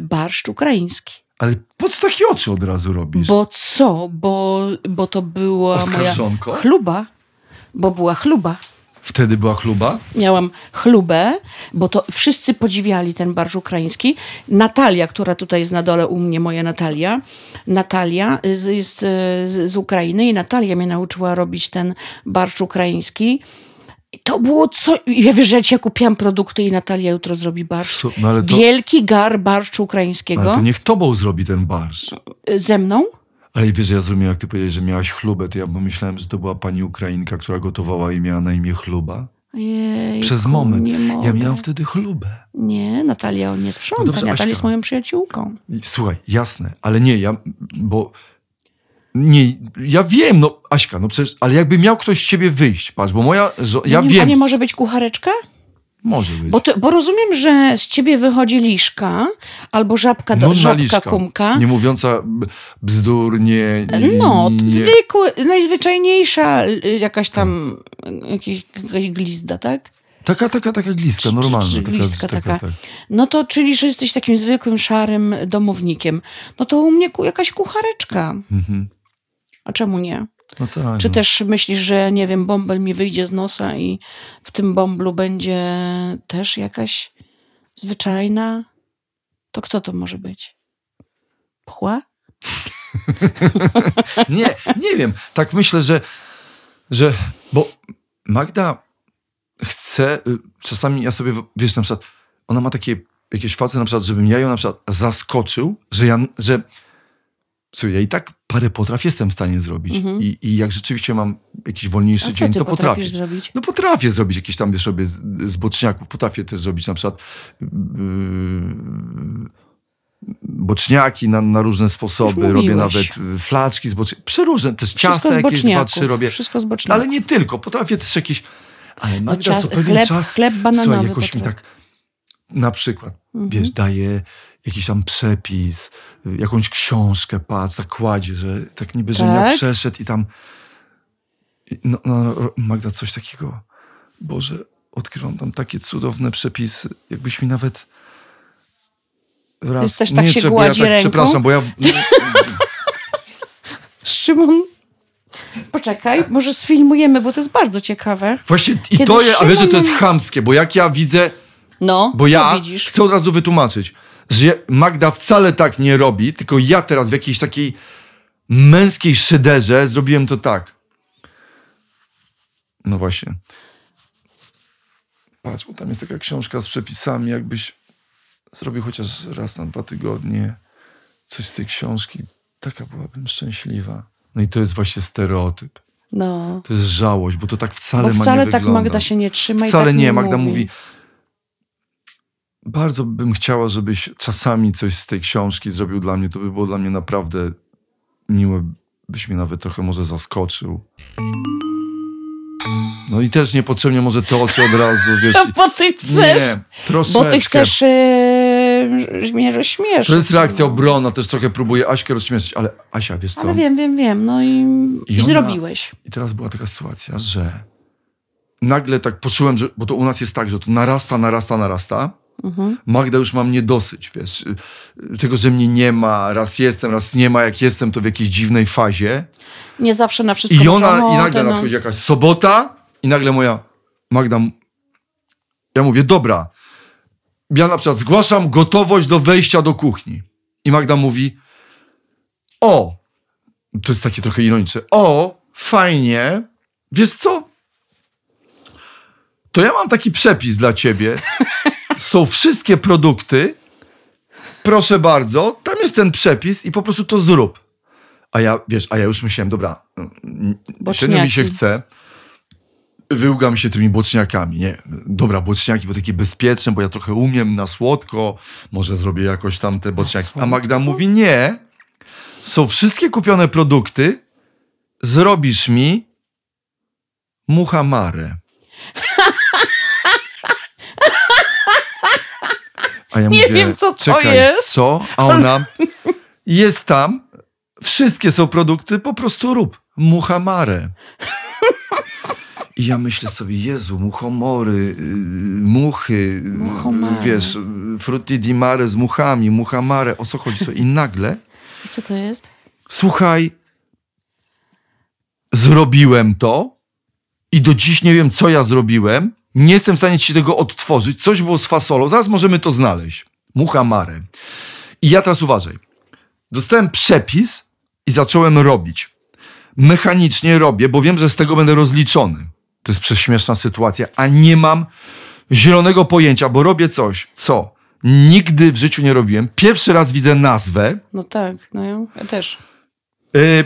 barszcz ukraiński. Ale po co takie oczy od razu robisz? Bo co? Bo, bo to była moja chluba. Bo była chluba. Wtedy była chluba? Miałam chlubę, bo to wszyscy podziwiali ten barszcz ukraiński. Natalia, która tutaj jest na dole u mnie, moja Natalia, Natalia jest z, z, z Ukrainy i Natalia mnie nauczyła robić ten barszcz ukraiński. I to było co... Ja wiesz, że ja kupiłam produkty i Natalia jutro zrobi barszcz. Co? No ale to... Wielki gar barszczu ukraińskiego. Ale to niech tobą zrobi ten barszcz. Ze mną? Ale wiesz, że ja zrozumiałem, jak ty powiedziałeś, że miałaś chlubę, to ja pomyślałem, że to była pani Ukrainka, która gotowała i miała na imię chluba. Jej, przez moment. Ja miałam wtedy chlubę. Nie, Natalia on nie sprząta. No dobrze, Natalia Aśka. Jest moją przyjaciółką. Słuchaj, jasne, ale nie, ja... Bo... Nie, ja wiem, no Aśka, no przecież, ale jakby miał ktoś z ciebie wyjść, patrz, bo moja, żo- ja wiem. A nie może być kuchareczka? Może być. Bo, to, bo rozumiem, że z ciebie wychodzi liszka, albo żabka, do, żabka liszka. Kumka. Nie mówiąca bzdur, nie... nie no, nie. Zwykły, najzwyczajniejsza jakaś tam, jakaś, jakaś glizda, tak? Taka, taka, taka glistka, normalna. Czy, czy, glistka taka, taka. Taka. No to, czyli, że jesteś takim zwykłym, szarym domownikiem. No to u mnie ku, jakaś kuchareczka. Mhm. A czemu nie? No tak, czy no. też myślisz, że nie wiem, bąbel mi wyjdzie z nosa i w tym bąblu będzie też jakaś zwyczajna? To kto to może być? Pchła? nie, nie wiem. Tak myślę, że, że bo Magda chce, czasami ja sobie, wiesz, na przykład, ona ma takie jakieś fazy, na przykład, żebym ja ją na przykład zaskoczył, że ja, że słuchaj, ja i tak parę potraw jestem w stanie zrobić. Mhm. I, I jak rzeczywiście mam jakiś wolniejszy dzień, to potrafię. Zrobić? No potrafię zrobić jakieś tam, wiesz, robię z, z boczniaków. Potrafię też zrobić na przykład yy, boczniaki na, na różne sposoby. Robię nawet flaczki z boczniaków. Przeróżne, też ciasta jakieś dwa, trzy robię. Wszystko z boczniaków. Ale nie tylko. Potrafię też jakieś... Ale Magda czas, co pewien chleb, czas, chleb bananowy, słuchaj, jakoś mi tak, na przykład, mhm. wiesz, daje jakiś tam przepis, jakąś książkę, patrz, tak kładzie, że tak niby, tak? że ja przeszedł i tam, no, no Magda, coś takiego, Boże, odkrywam tam takie cudowne przepisy, jakbyś mi nawet raz, też tak nie się trzeba, ja tak, ręką? Przepraszam, bo ja... Szymon, poczekaj, może sfilmujemy, bo to jest bardzo ciekawe. Właśnie i kiedy to jest, Szymon... a wiesz, że to jest chamskie, bo jak ja widzę, no, bo ja widzisz? Chcę od razu wytłumaczyć, że Magda wcale tak nie robi, tylko ja teraz w jakiejś takiej męskiej szyderze zrobiłem to tak. No właśnie. Patrz, bo tam jest taka książka z przepisami, jakbyś zrobił chociaż raz na dwa tygodnie coś z tej książki, taka byłabym szczęśliwa. No i to jest właśnie stereotyp. No. To jest żałość, bo to tak wcale ma nie wygląda. Wcale tak Magda się nie trzyma i tak nie mówi. Wcale nie. Magda mówi, bardzo bym chciała, żebyś czasami coś z tej książki zrobił dla mnie. To by było dla mnie naprawdę miłe. Byś mnie nawet trochę może zaskoczył. No i też niepotrzebnie może to oczy od razu, wiesz. No bo ty chcesz. Nie, troszeczkę. Bo ty chcesz yy, mnie rozśmieszyć. To jest reakcja obronna. Też trochę próbuję Aśkę rozśmieszyć. Ale Asia, wiesz co? Ale wiem, wiem, wiem. No i, I, i ona, zrobiłeś. I teraz była taka sytuacja, że nagle tak poczułem, że, bo to u nas jest tak, że to narasta, narasta, narasta. Mhm. Magda, już mam niedosyć, wiesz, tego, że mnie nie ma, raz jestem, raz nie ma, jak jestem, to w jakiejś dziwnej fazie. Nie zawsze na wszystko. I ona, i nagle no. nadchodzi jakaś sobota i nagle moja Magda, ja mówię, dobra, ja na przykład zgłaszam gotowość do wejścia do kuchni. I Magda mówi, o, to jest takie trochę ironiczne, o, fajnie, wiesz co, to ja mam taki przepis dla ciebie. Są wszystkie produkty, proszę bardzo, tam jest ten przepis i po prostu to zrób. A ja, wiesz, a ja już myślałem, dobra, średnio mi się chce, wyłgam się tymi boczniakami. Nie, dobra, boczniaki, bo takie bezpieczne, bo ja trochę umiem na słodko, może zrobię jakoś tam te boczniaki. A Magda mówi, nie, są wszystkie kupione produkty, zrobisz mi muhamarę. A ja nie mówię, wiem, co to czekaj, jest. Co? A ona jest tam, wszystkie są produkty, po prostu rób muhamarę. I ja myślę sobie, Jezu, muchomory, muchy, muchomary. Wiesz, frutti di mare z muchami, muhamarę, o co chodzi sobie? I nagle... I co to jest? Słuchaj, zrobiłem to i do dziś nie wiem, co ja zrobiłem. Nie jestem w stanie ci tego odtworzyć. Coś było z fasolą. Zaraz możemy to znaleźć. Muhamarę. I ja teraz uważaj. Dostałem przepis i zacząłem robić. Mechanicznie robię, bo wiem, że z tego będę rozliczony. To jest prześmieszna sytuacja. A nie mam zielonego pojęcia, bo robię coś, co nigdy w życiu nie robiłem. Pierwszy raz widzę nazwę. No tak. No ja też. Y-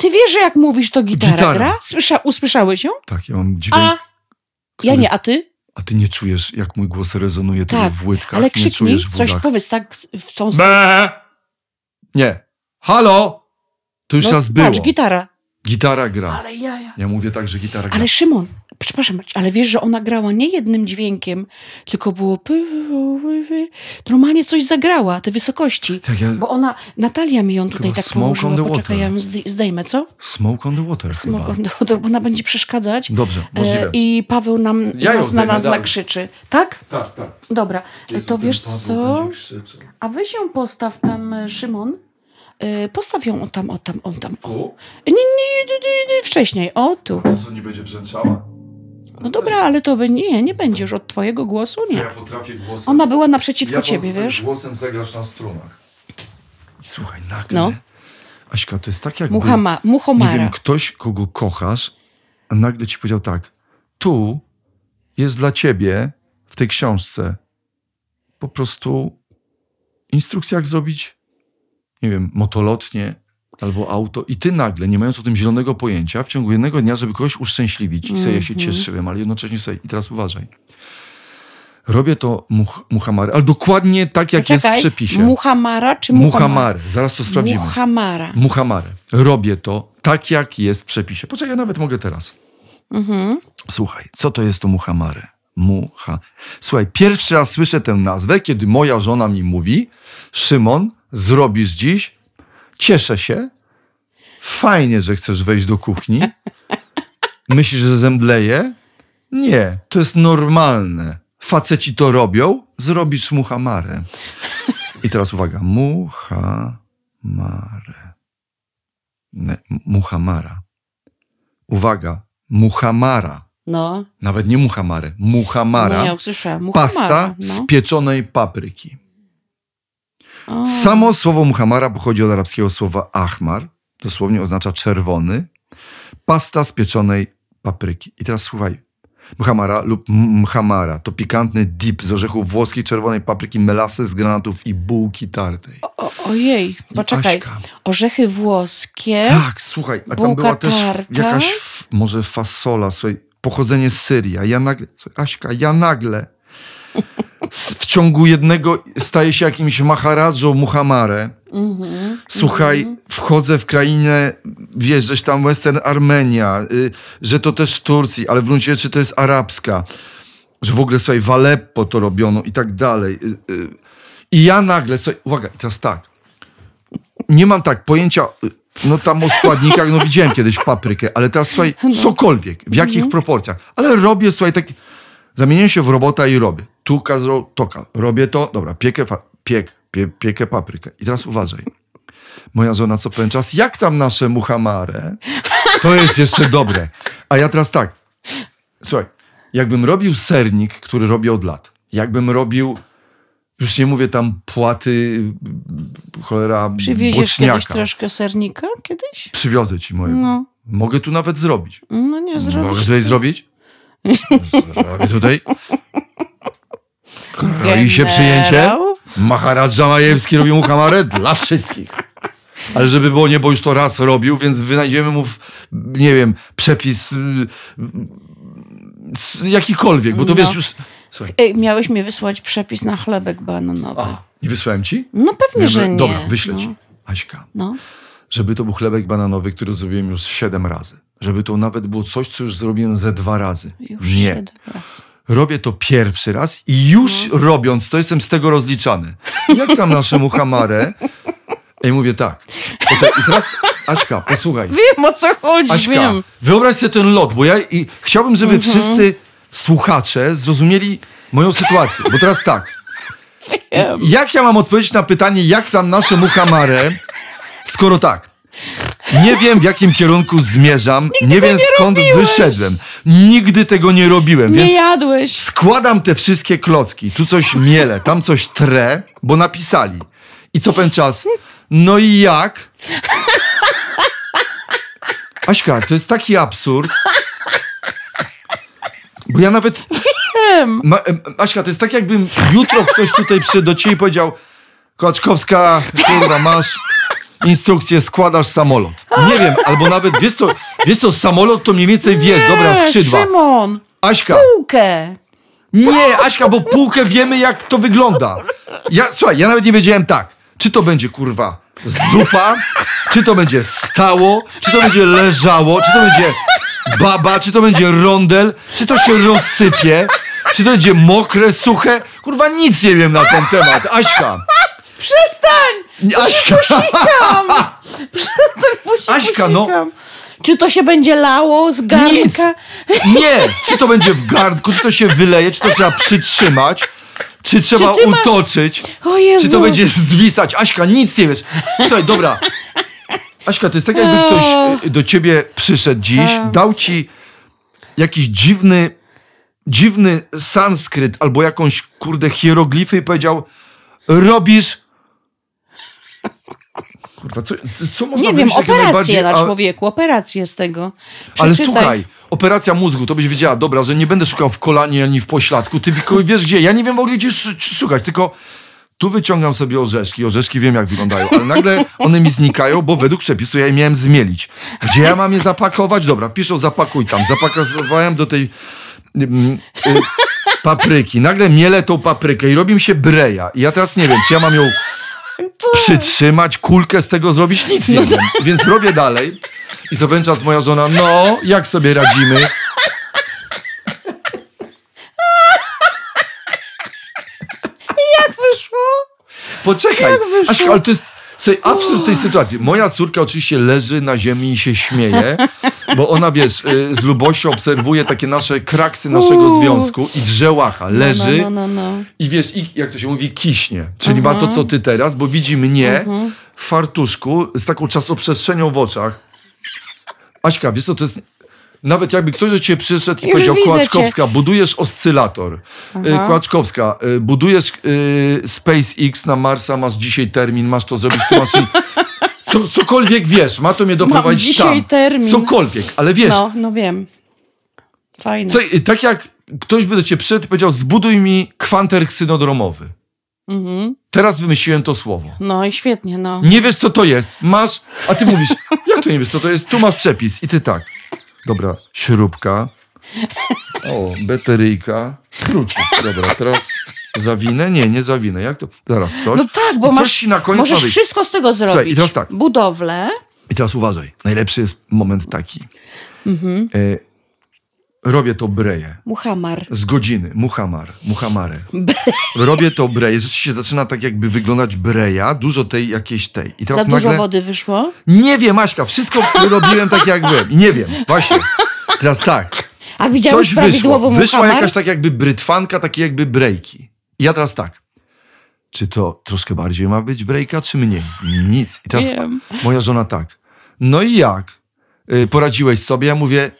Ty wiesz, że jak mówisz, to gitara, gitara. gra? Słysza- usłyszałeś ją? Tak, ja mam dźwięk. A który... ja nie, a ty? A ty nie czujesz, jak mój głos rezonuje tak, tymi w łydkach? Ale krzyknij, coś powiedz tak wstrząsnął. Nie. Halo! To już no, raz było. Patrz, gitara. Gitara gra. Ale ja, ja. ja mówię tak, że gitara gra. Ale Szymon, przepraszam, ale wiesz, że ona grała nie jednym dźwiękiem, tylko było... Normalnie coś zagrała, te wysokości. Tak, ja... Bo ona, Natalia mi ją tutaj chyba tak położyła. Poczekaj, ja ją zdejmę, co? Smoke on the water Smoke chyba. on the water, bo ona będzie przeszkadzać. Dobrze, możliwe. E, I Paweł nam ja nas, na nas nakrzyczy. Tak? Tak, tak. Dobra, Jezu, to wiesz co? A weź ją postaw tam, Szymon. Postaw ją o tam, o tam, o tam. O. Nie, nie, nie, nie, wcześniej. O, tu. Co, nie będzie brzęczała? No dobra, ale to by nie, nie będzie już od twojego głosu, nie. Co ja potrafię głosem... Ona była naprzeciwko ja ciebie, wiesz? Ja głosem zagrasz na strunach. Słuchaj, nagle... No. Aśka, to jest tak jakby... Muchama, muchomara. Nie wiem, ktoś, kogo kochasz, a nagle ci powiedział tak, tu jest dla ciebie w tej książce po prostu instrukcja, jak zrobić, nie wiem, motolotnie albo auto. I ty nagle, nie mając o tym zielonego pojęcia, w ciągu jednego dnia, żeby kogoś uszczęśliwić. I sobie ja się cieszyłem, ale jednocześnie sobie... I teraz uważaj. Robię to much- muhamary, ale dokładnie tak, jak Poczekaj, jest w przepisie. Muhamara czy muhamara? Muhamary. Zaraz to sprawdzimy. Muhamara. Muhamary. Robię to tak, jak jest w przepisie. Poczekaj, ja nawet mogę teraz. Mhm. Słuchaj, co to jest to muhamary? Mucha. Słuchaj, pierwszy raz słyszę tę nazwę, kiedy moja żona mi mówi: Szymon, zrobisz dziś? Cieszę się. Fajnie, że chcesz wejść do kuchni. Myślisz, że zemdleję? Nie, to jest normalne. Faceci to robią, zrobisz muhamarę. I teraz uwaga. Muhamarę. Nie, muhamara. Uwaga. Muhamara. No. Nawet nie muhamary. Muhamara. No, ja usłyszałam. Muhamara. Pasta no. z pieczonej papryki. O. Samo słowo muhamara pochodzi od arabskiego słowa ahmar. Dosłownie oznacza czerwony. Pasta z pieczonej papryki. I teraz słuchaj. Muhamara lub mhamara to pikantny dip z orzechów włoskich, czerwonej papryki, melasy z granatów i bułki tartej. O, ojej, poczekaj. Aśka. Orzechy włoskie. Tak, słuchaj. A tam była też tarta. Jakaś może fasola, słuchaj, pochodzenie z Syrii. A ja nagle, słuchaj, Aśka, ja nagle w ciągu jednego staję się jakimś maharadżą muhamarę. Mm-hmm, Słuchaj, mm-hmm. wchodzę w krainę, wiesz, żeś tam Western Armenia, y, że to też w Turcji, ale w gruncie rzeczy to jest arabska, że w ogóle, słuchaj, w Aleppo to robiono i tak dalej. Y, y, I ja nagle, słuchaj, uwaga, teraz tak, nie mam tak pojęcia, no tam o składnikach, no widziałem kiedyś paprykę, ale teraz, słuchaj, cokolwiek, w jakich mm-hmm. proporcjach, ale robię, słuchaj, tak, zamienię się w robota i robię. Tu kazro, toka, robię to, dobra, piekę, fa- piekę. Pie, piekę paprykę. I teraz uważaj. Moja żona co pewien czas, jak tam nasze muhamare? To jest jeszcze dobre. A ja teraz tak. Słuchaj, jakbym robił sernik, który robię od lat. Jakbym robił, już nie mówię tam płaty, cholera, przywieziesz boczniaka. Kiedyś troszkę sernika? Kiedyś? Przywiozę ci mojego. No. Mogę tu nawet zrobić. No nie zrobisz. Mogę tutaj zrobić? Zrobię tutaj. Kroi się przyjęcie. Maharadża Majewski robił muhamarę dla wszystkich. Ale żeby było nie, bo już to raz robił, więc wynajdziemy mu, nie wiem, przepis jakikolwiek, bo to no. wiesz już... Słuchaj. Ej, miałeś mi wysłać przepis na chlebek bananowy. A, nie wysłałem ci? No pewnie, ja, że nie. Dobra, wyślę no. ci. Aśka, no. żeby to był chlebek bananowy, który zrobiłem już siedem razy. Żeby to nawet było coś, co już zrobiłem ze dwa razy. Już nie. siedem razy. Robię to pierwszy raz i już no. robiąc to jestem z tego rozliczany. Jak tam nasze muhamarę? I mówię tak. I teraz, Aśka, posłuchaj. Wiem, o co chodzi. Aśka, wiem. Wyobraź sobie ten lot, bo ja i chciałbym, żeby mhm. wszyscy słuchacze zrozumieli moją sytuację. Bo teraz tak. Wiem. Jak ja mam odpowiedzieć na pytanie, jak tam nasze muhamarę, skoro tak. Nie wiem, w jakim kierunku zmierzam. Nigdy nie wiem, skąd robiłeś. wyszedłem. Nigdy tego nie robiłem. Nie więc jadłeś. Składam te wszystkie klocki. Tu coś mielę, tam coś trę, bo napisali. I co pewien czas? No i jak? Aśka, to jest taki absurd. Bo ja nawet... Wiem. Ma... Aśka, to jest tak, jakbym jutro ktoś tutaj przyszedł do ciebie i powiedział: Kołaczkowska, kurwa, masz... instrukcję, składasz samolot. Nie wiem, albo nawet, wiesz co, wiesz co samolot to mniej więcej wiesz, nie, dobra, skrzydła. Szymon, Aśka. Półkę. Nie, Aśka, bo półkę wiemy, jak to wygląda. Ja, słuchaj, ja nawet nie wiedziałem tak, czy to będzie, kurwa, zupa, czy to będzie stało, czy to będzie leżało, czy to będzie baba, czy to będzie rondel, czy to się rozsypie, czy to będzie mokre, suche. Kurwa, nic nie wiem na ten temat. Aśka. Przestań! Aśka! Posikam. Przestań, bo się Aśka, no. Czy to się będzie lało z garnka? Nic. Nie! Czy to będzie w garnku, czy to się wyleje, czy to trzeba przytrzymać, czy trzeba czy utoczyć, masz... o Jezu. Czy to będzie zwisać. Aśka, nic nie wiesz. Słuchaj, dobra. Aśka, to jest tak, jakby ktoś do ciebie przyszedł dziś, dał ci jakiś dziwny, dziwny sanskryt albo jakąś, kurde, hieroglify i powiedział: robisz... Kurwa, co, co można wyjść? Nie wiem, operację na człowieku, a... operację z tego. Przeczytaj. Ale słuchaj, operacja mózgu, to byś wiedziała, dobra, że nie będę szukał w kolanie ani w pośladku, ty wiesz gdzie, ja nie wiem w ogóle gdzie szukać, tylko tu wyciągam sobie orzeszki, orzeszki wiem jak wyglądają, ale nagle one mi znikają, bo według przepisu ja je miałem zmielić. Gdzie ja mam je zapakować? Dobra, piszą zapakuj tam, zapakowałem do tej... Mm, y- papryki. Nagle mielę tą paprykę i robi mi się breja. I ja teraz nie wiem, czy ja mam ją przytrzymać, kulkę z tego zrobić, nic nie no wiem. Więc robię dalej. I co pewien czas moja żona: no, jak sobie radzimy? Poczekaj. Aśka, ale to jest absurd tej sytuacji. Moja córka oczywiście leży na ziemi i się śmieje, bo ona, wiesz, z lubością obserwuje takie nasze kraksy naszego Uuu. związku i drzełacha. Leży no, no, no, no, no. i wiesz, i, jak to się mówi, kiśnie. Czyli uh-huh. ma to, co ty teraz, bo widzi mnie uh-huh. w fartuszku z taką czasoprzestrzenią w oczach. Aśka, wiesz co, to jest... Nawet jakby ktoś do ciebie przyszedł i powiedział: Kłaczkowska, cię. budujesz oscylator. Aha. Kłaczkowska, budujesz y, SpaceX na Marsa, masz dzisiaj termin, masz to zrobić, tu masz... Co, cokolwiek wiesz, ma to mnie doprowadzić Mam dzisiaj tam. dzisiaj termin. Cokolwiek, ale wiesz... No, no wiem. Fajne. Co, tak jak ktoś by do ciebie przyszedł i powiedział: zbuduj mi kwanter ksynodromowy. Mhm. Teraz wymyśliłem to słowo. No i świetnie, no. Nie wiesz, co to jest. Masz... A ty mówisz, jak to nie wiesz, co to jest? Tu masz przepis. I ty tak... Dobra, śrubka. O, bateryjka. Kluczyk. Dobra, teraz zawinę? Nie, nie zawinę. Jak to? Zaraz coś. No tak, bo coś masz, na koniec możesz nawyk. wszystko z tego zrobić. Słuchaj, i teraz tak. Budowlę. I teraz uważaj. Najlepszy jest moment taki. Mhm. E, robię to breje. Muhammar. Z godziny. Muhammar. Muhammarę. Robię to breje. Rzeczywiście zaczyna tak jakby wyglądać breja. Dużo tej jakiejś tej. I teraz Za nagle... dużo wody wyszło? Nie wiem, Maśka. Wszystko robiłem tak jak byłem. I nie wiem. Właśnie. Teraz tak. A widziałeś prawidłowo Muhammar? Wyszła jakaś tak jakby brytwanka, takie jakby brejki. I ja teraz tak. Czy to troszkę bardziej ma być brejka, czy mniej? Nic. I teraz wiem. Moja żona tak. No i jak? Poradziłeś sobie? Ja mówię...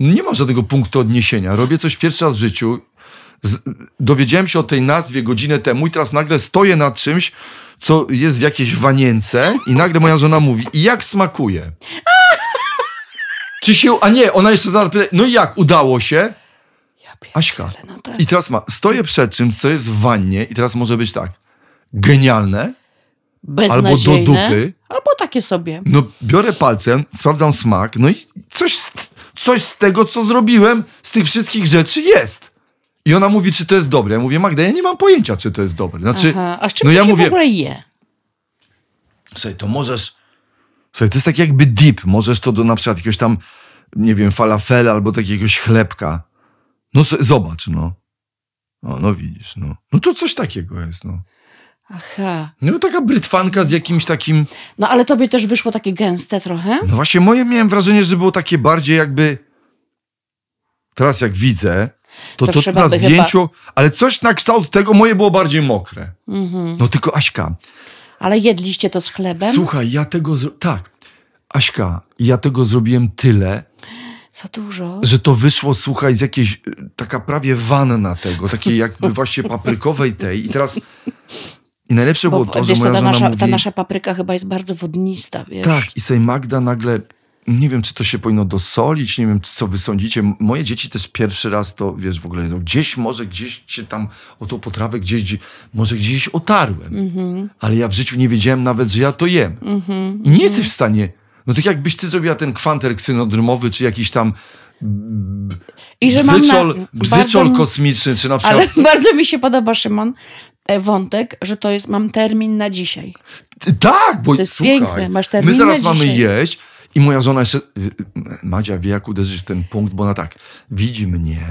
Nie ma żadnego punktu odniesienia. Robię coś pierwszy raz w życiu. Z, dowiedziałem się o tej nazwie godzinę temu i teraz nagle stoję nad czymś, co jest w jakiejś wanience i nagle moja żona mówi: i jak smakuje? Czy się... A nie, ona jeszcze zapyta: no i jak, udało się? Aśka. I teraz ma... Stoję przed czymś, co jest w wannie i teraz może być tak. Genialne. Albo do dupy. Albo takie sobie. No biorę palcem, sprawdzam smak, no i coś... Coś z tego, co zrobiłem, z tych wszystkich rzeczy jest. I ona mówi, czy to jest dobre. Ja mówię: Magda, ja nie mam pojęcia, czy to jest dobre. Znaczy, Aha, a z czym no ja się mówię, w ogóle je? Słuchaj, to możesz... Słuchaj, to jest tak jakby dip. Możesz to do na przykład jakiegoś tam, nie wiem, falafela albo jakiegoś chlebka. No zobacz, no. O, no widzisz, no. No to coś takiego jest, no. Aha. No taka brytwanka z jakimś takim... No ale tobie też wyszło takie gęste trochę? No właśnie, moje miałem wrażenie, że było takie bardziej jakby... Teraz jak widzę, to to, to na zdjęciu... Chyba... Ale coś na kształt tego moje było bardziej mokre. Mhm. No tylko Aśka... Ale jedliście to z chlebem? Słuchaj, ja tego... Zro... Tak. Aśka, ja tego zrobiłem tyle... Za dużo. Że to wyszło, słuchaj, z jakiejś... Taka prawie wanna tego, takiej jakby właśnie paprykowej tej. I teraz... I najlepsze Bo, było to, że moja ta, nasza, mówi, ta nasza papryka chyba jest bardzo wodnista, wiesz. Tak, i sobie Magda nagle, nie wiem, czy to się powinno dosolić, nie wiem, co wy sądzicie. Moje dzieci też pierwszy raz to, wiesz, w ogóle no, gdzieś może, gdzieś się tam o tą potrawę gdzieś, gdzieś może gdzieś otarłem. Mm-hmm. Ale ja w życiu nie wiedziałem nawet, że ja to jem. Mm-hmm. I nie jesteś mm-hmm. w stanie, no tak jakbyś ty zrobiła ten kwanter ksynodromowy, czy jakiś tam... B- I że bzyczol, mam na... bzyczol bardzo... kosmiczny, czy na przykład... Ale bardzo mi się podoba, Szymon, wątek, że to jest, mam termin na dzisiaj. Tak, bo to jest słuchaj, piękne, masz termin my zaraz na mamy dzisiaj. Jeść i moja żona jeszcze, Madzia wie jak uderzyć w ten punkt, bo ona tak, widzi mnie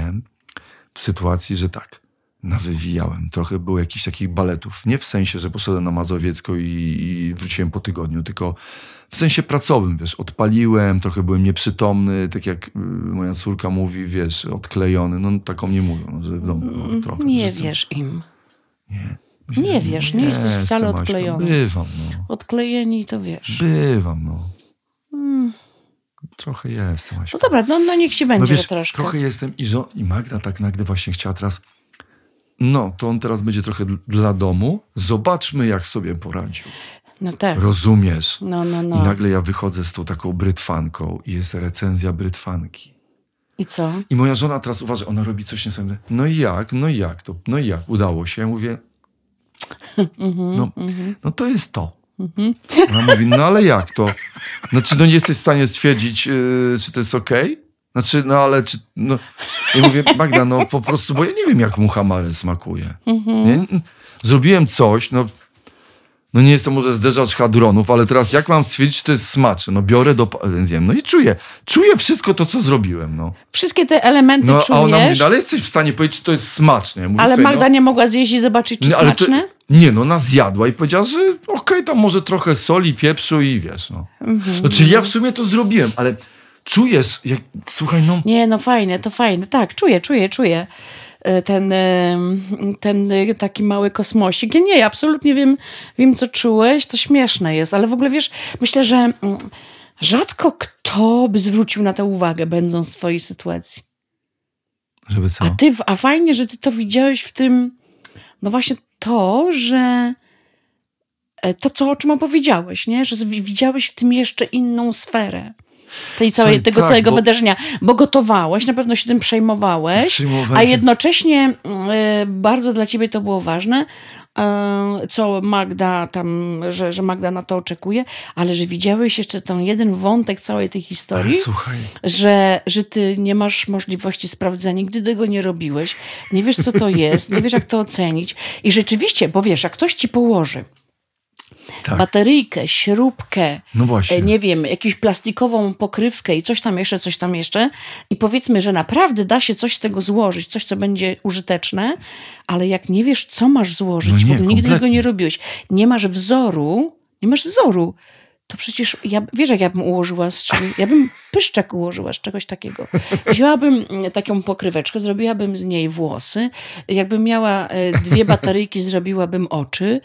w sytuacji, że tak, nawywijałem, trochę było jakichś takich baletów, nie w sensie, że poszedłem na Mazowiecko i, i wróciłem po tygodniu, tylko w sensie pracowym, wiesz, odpaliłem, trochę byłem nieprzytomny, tak jak moja córka mówi, wiesz, odklejony, no taką nie mówią, no, że w domu no, trochę. Nie wiesz im. Nie, myślę, nie wiesz, nie, nie jesteś wcale odklejony. Bywam, no. Odklejeni to wiesz. Bywam, no. Hmm. Trochę jestem. Właśnie. No dobra, no, no niech ci będzie no wiesz, troszkę. Trochę jestem i, żo- i Magda tak nagle właśnie chciała teraz, no to on teraz będzie trochę d- dla domu, zobaczmy jak sobie poradził. No tak. Rozumiesz? No, no, no. I nagle ja wychodzę z tą taką brytwanką i jest recenzja brytwanki. I co? I moja żona teraz uważa, ona robi coś niesamowitego. No i jak? No i jak? To, no i jak? Udało się. Ja mówię, no, no to jest to. Ona mówi, no ale jak to? Znaczy, no nie jesteś w stanie stwierdzić, yy, czy to jest okej? Okay? Znaczy, no ale czy... No. I mówię, Magda, no po prostu, bo ja nie wiem, jak muhammary smakuje. Nie? Zrobiłem coś, no... No nie jest to może zderzacz hadronów, ale teraz jak mam stwierdzić, czy to jest smaczne? No biorę do... Zjem. No i czuję. Czuję wszystko to, co zrobiłem. No. Wszystkie te elementy no, czujesz. A ona mówi, no, ale jesteś w stanie powiedzieć, czy to jest smaczne. Ja mówię ale sobie, Magda no, nie mogła zjeść i zobaczyć, czy no, smaczne? To, Nie, no nas zjadła i powiedziała, że okej, okay, tam może trochę soli, pieprzu i wiesz, no. Mhm. No, czyli ja w sumie to zrobiłem, ale czujesz, jak, słuchaj, no... Nie, no fajne, to fajne, tak, czuję, czuję, czuję ten, ten taki mały kosmosik. Ja nie, ja absolutnie wiem, wiem, co czułeś, to śmieszne jest, ale w ogóle wiesz, myślę, że rzadko kto by zwrócił na to uwagę, będąc w twojej sytuacji. Żeby co? A, ty, a fajnie, że ty to widziałeś w tym, no właśnie to, że to, co o czym opowiedziałeś, nie? Że widziałeś w tym jeszcze inną sferę. Tej całej, Słuchaj, tego tak, całego bo... wydarzenia. Bo gotowałeś, na pewno się tym przejmowałeś, a jednocześnie y, bardzo dla ciebie to było ważne, y, co Magda tam, że, że Magda na to oczekuje, ale że widziałeś jeszcze ten jeden wątek całej tej historii, że, że ty nie masz możliwości sprawdzenia, nigdy tego nie robiłeś, nie wiesz co to jest, nie wiesz jak to ocenić i rzeczywiście, bo wiesz, jak ktoś ci położy tak. bateryjkę, śrubkę, no nie wiem, jakąś plastikową pokrywkę i coś tam jeszcze, coś tam jeszcze i powiedzmy, że naprawdę da się coś z tego złożyć, coś co będzie użyteczne, ale jak nie wiesz co masz złożyć, no nie, w ogóle nigdy tego nie robiłeś, nie masz wzoru, nie masz wzoru, to przecież ja, wiesz jak ja bym ułożyła z czymś, ja bym pyszczek ułożyła z czegoś takiego. Wzięłabym taką pokryweczkę, zrobiłabym z niej włosy, jakbym miała dwie bateryjki, zrobiłabym oczy.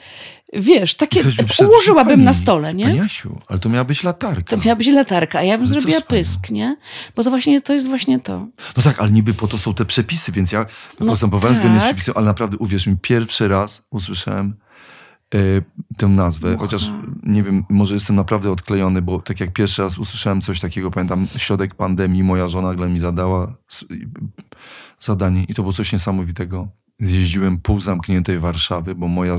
Wiesz, takie ułożyłabym pani, na stole, nie? Pani Jasiu, ale to miała być latarka. To miała być latarka, a ja bym ale zrobiła pysk, nie? Bo to właśnie, to jest właśnie to. No tak, ale niby po to są te przepisy, więc ja no postępowałem tak. zgodnie z przepisem, ale naprawdę uwierz mi, pierwszy raz usłyszałem y, tę nazwę, Ucha. Chociaż nie wiem, może jestem naprawdę odklejony, bo tak jak pierwszy raz usłyszałem coś takiego, pamiętam, środek pandemii, moja żona nagle mi zadała zadanie i to było coś niesamowitego. Zjeździłem pół zamkniętej Warszawy, bo moja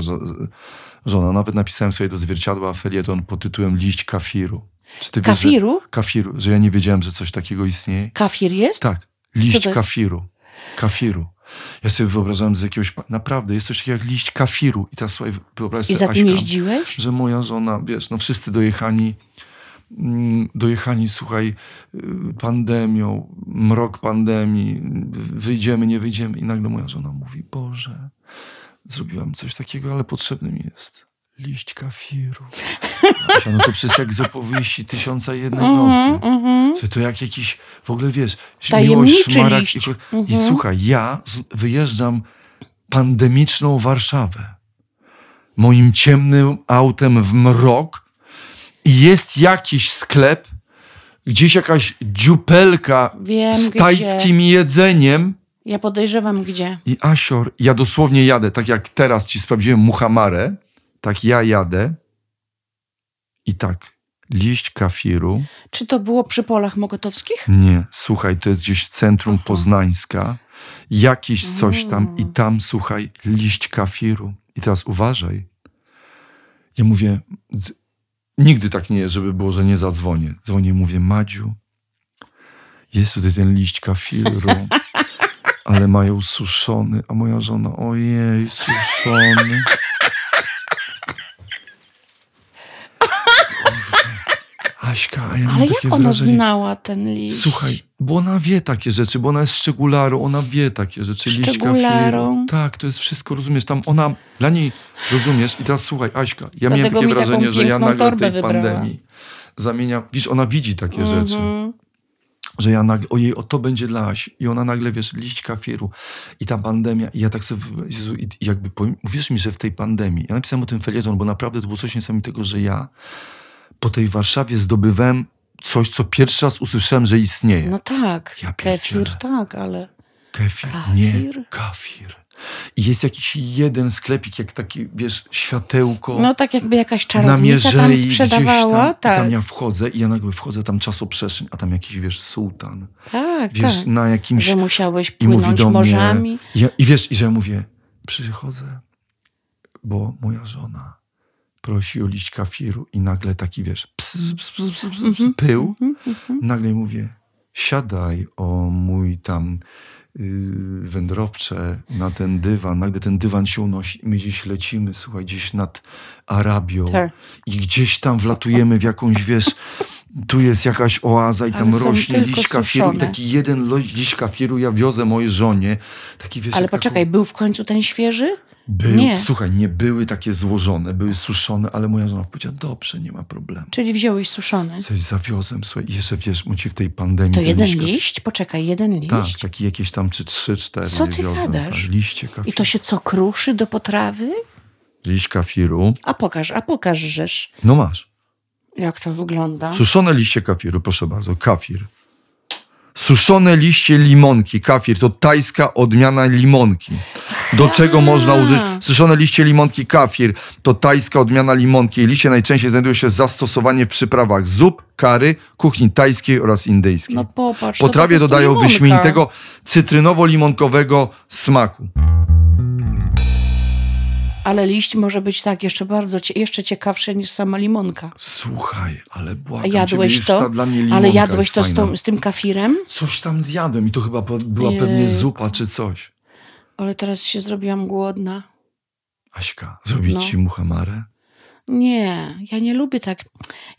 żona, nawet napisałem sobie do zwierciadła felieton pod tytułem Liść kafiru. Czy ty kafiru? Wiesz, że, kafiru, że ja nie wiedziałem, że coś takiego istnieje. Kafir jest? Tak, liść kafiru. Kafiru. Ja sobie wyobrażałem z jakiegoś... Naprawdę, jest coś takiego jak liść kafiru. I teraz słuchaj, wyobraź sobie, I za Aśka, tym jeździłeś? Że moja żona, wiesz, no wszyscy dojechani... dojechani, słuchaj, pandemią, mrok pandemii, wyjdziemy, nie wyjdziemy. I nagle moja żona mówi, Boże, zrobiłam coś takiego, ale potrzebny mi jest liść kafiru. Asia, no to przez jak z opowieści Tysiąca jednej nocy. Uh-huh. To jak jakiś, w ogóle wiesz, miłość, szmaragd. I, uh-huh. I słuchaj, ja wyjeżdżam pandemiczną Warszawę. Moim ciemnym autem w mrok i jest jakiś sklep, gdzieś jakaś dziupelka Wiem, z tajskim gdzie. jedzeniem. Ja podejrzewam gdzie. I Asior, ja dosłownie jadę, tak jak teraz ci sprawdziłem muhamarę, tak ja jadę i tak, liść kafiru. Czy to było przy Polach Mokotowskich? Nie, słuchaj, to jest gdzieś w centrum Aha. Poznańska, jakiś coś tam mm. i tam, słuchaj, liść kafiru. I teraz uważaj. Ja mówię... Nigdy tak nie, żeby było, że nie zadzwonię. Dzwonię i mówię, Madziu, jest tutaj ten liść kafiru, ale mają suszony. A moja żona, ojej, suszony. Aśka, a ja mam ale takie jak ona wrażenie, znała ten liść? Słuchaj, bo ona wie takie rzeczy, bo ona jest szczególarą, ona wie takie rzeczy. Szczególarą? Liść, tak, to jest wszystko, rozumiesz, tam ona, dla niej, rozumiesz, i teraz słuchaj, Aśka, ja Dlatego miałem takie mi wrażenie, że ja nagle tej wybrała. pandemii zamieniam, wiesz, ona widzi takie mhm. rzeczy, że ja nagle, ojej, o to będzie dla Asi, i ona nagle, wiesz, liść kafiru, i ta pandemia, i ja tak sobie, Jezu, i jakby, mówisz mi, że w tej pandemii, ja napisałem o tym felieton, bo naprawdę to było coś niesamowitego, że ja po tej Warszawie zdobywałem coś, co pierwszy raz usłyszałem, że istnieje. No tak, ja kefir tak, ale... Kefir, kafir? nie, kafir. I jest jakiś jeden sklepik, jak taki, wiesz, światełko. No tak jakby jakaś czarownica tam sprzedawała. Tam, tak. tam ja wchodzę i ja nagle wchodzę, tam czasoprzestrzeń, a tam jakiś, wiesz, sułtan. Tak, wiesz, tak. na jakimś... Że musiałeś płynąć i morzami. Ja, I wiesz, i że ja mówię, przychodzę, bo moja żona prosi o liść kafiru i nagle taki, wiesz, ps, ps, ps, ps, ps, ps, pył. Nagle mówię, siadaj o mój tam yy, wędrowcze na ten dywan. Nagle ten dywan się unosi. My gdzieś lecimy, słuchaj, gdzieś nad Arabią. Tak. I gdzieś tam wlatujemy w jakąś, wiesz, tu jest jakaś oaza i tam ale rośnie liść kafiru. I taki jeden liść kafiru ja wiozę mojej żonie. Taki, wiesz, ale poczekaj, taką... był w końcu ten świeży? Był, nie. Słuchaj, nie były takie złożone, były suszone, ale moja żona powiedziała, dobrze, nie ma problemu. Czyli wziąłeś suszone. Coś zawiozłem, słuchaj, jeszcze wiesz, mu ci w tej pandemii... To jeden liśka... liść? Poczekaj, jeden liść? Tak, taki jakieś tam, czy trzy, cztery. Co ty wiozłem, gadasz? Tak, liście kafiru. I to się co, kruszy do potrawy? Liść kafiru. A pokaż, a pokaż, żeż. No masz. Jak to wygląda? Suszone liście kafiru, proszę bardzo, kafir. Suszone liście limonki, kafir, to tajska odmiana limonki. Do czego można użyć? Suszone liście limonki, kafir, to tajska odmiana limonki. Jej liście najczęściej znajdują się zastosowanie w przyprawach zup, curry, kuchni tajskiej oraz indyjskiej. No popatrz, po trawie dodają limonka. Wyśmienitego cytrynowo-limonkowego smaku. Ale liść może być tak jeszcze bardzo, jeszcze ciekawszy niż sama limonka. Słuchaj, ale błagam jadłeś ciebie, to? Ta dla mnie limonka. Ale jadłeś to z, tą, z tym kafirem? Coś tam zjadłem i to chyba była Jejku. pewnie zupa czy coś. Ale teraz się zrobiłam głodna. Aśka, zrobić no. ci muhamarę? Nie, ja nie lubię tak.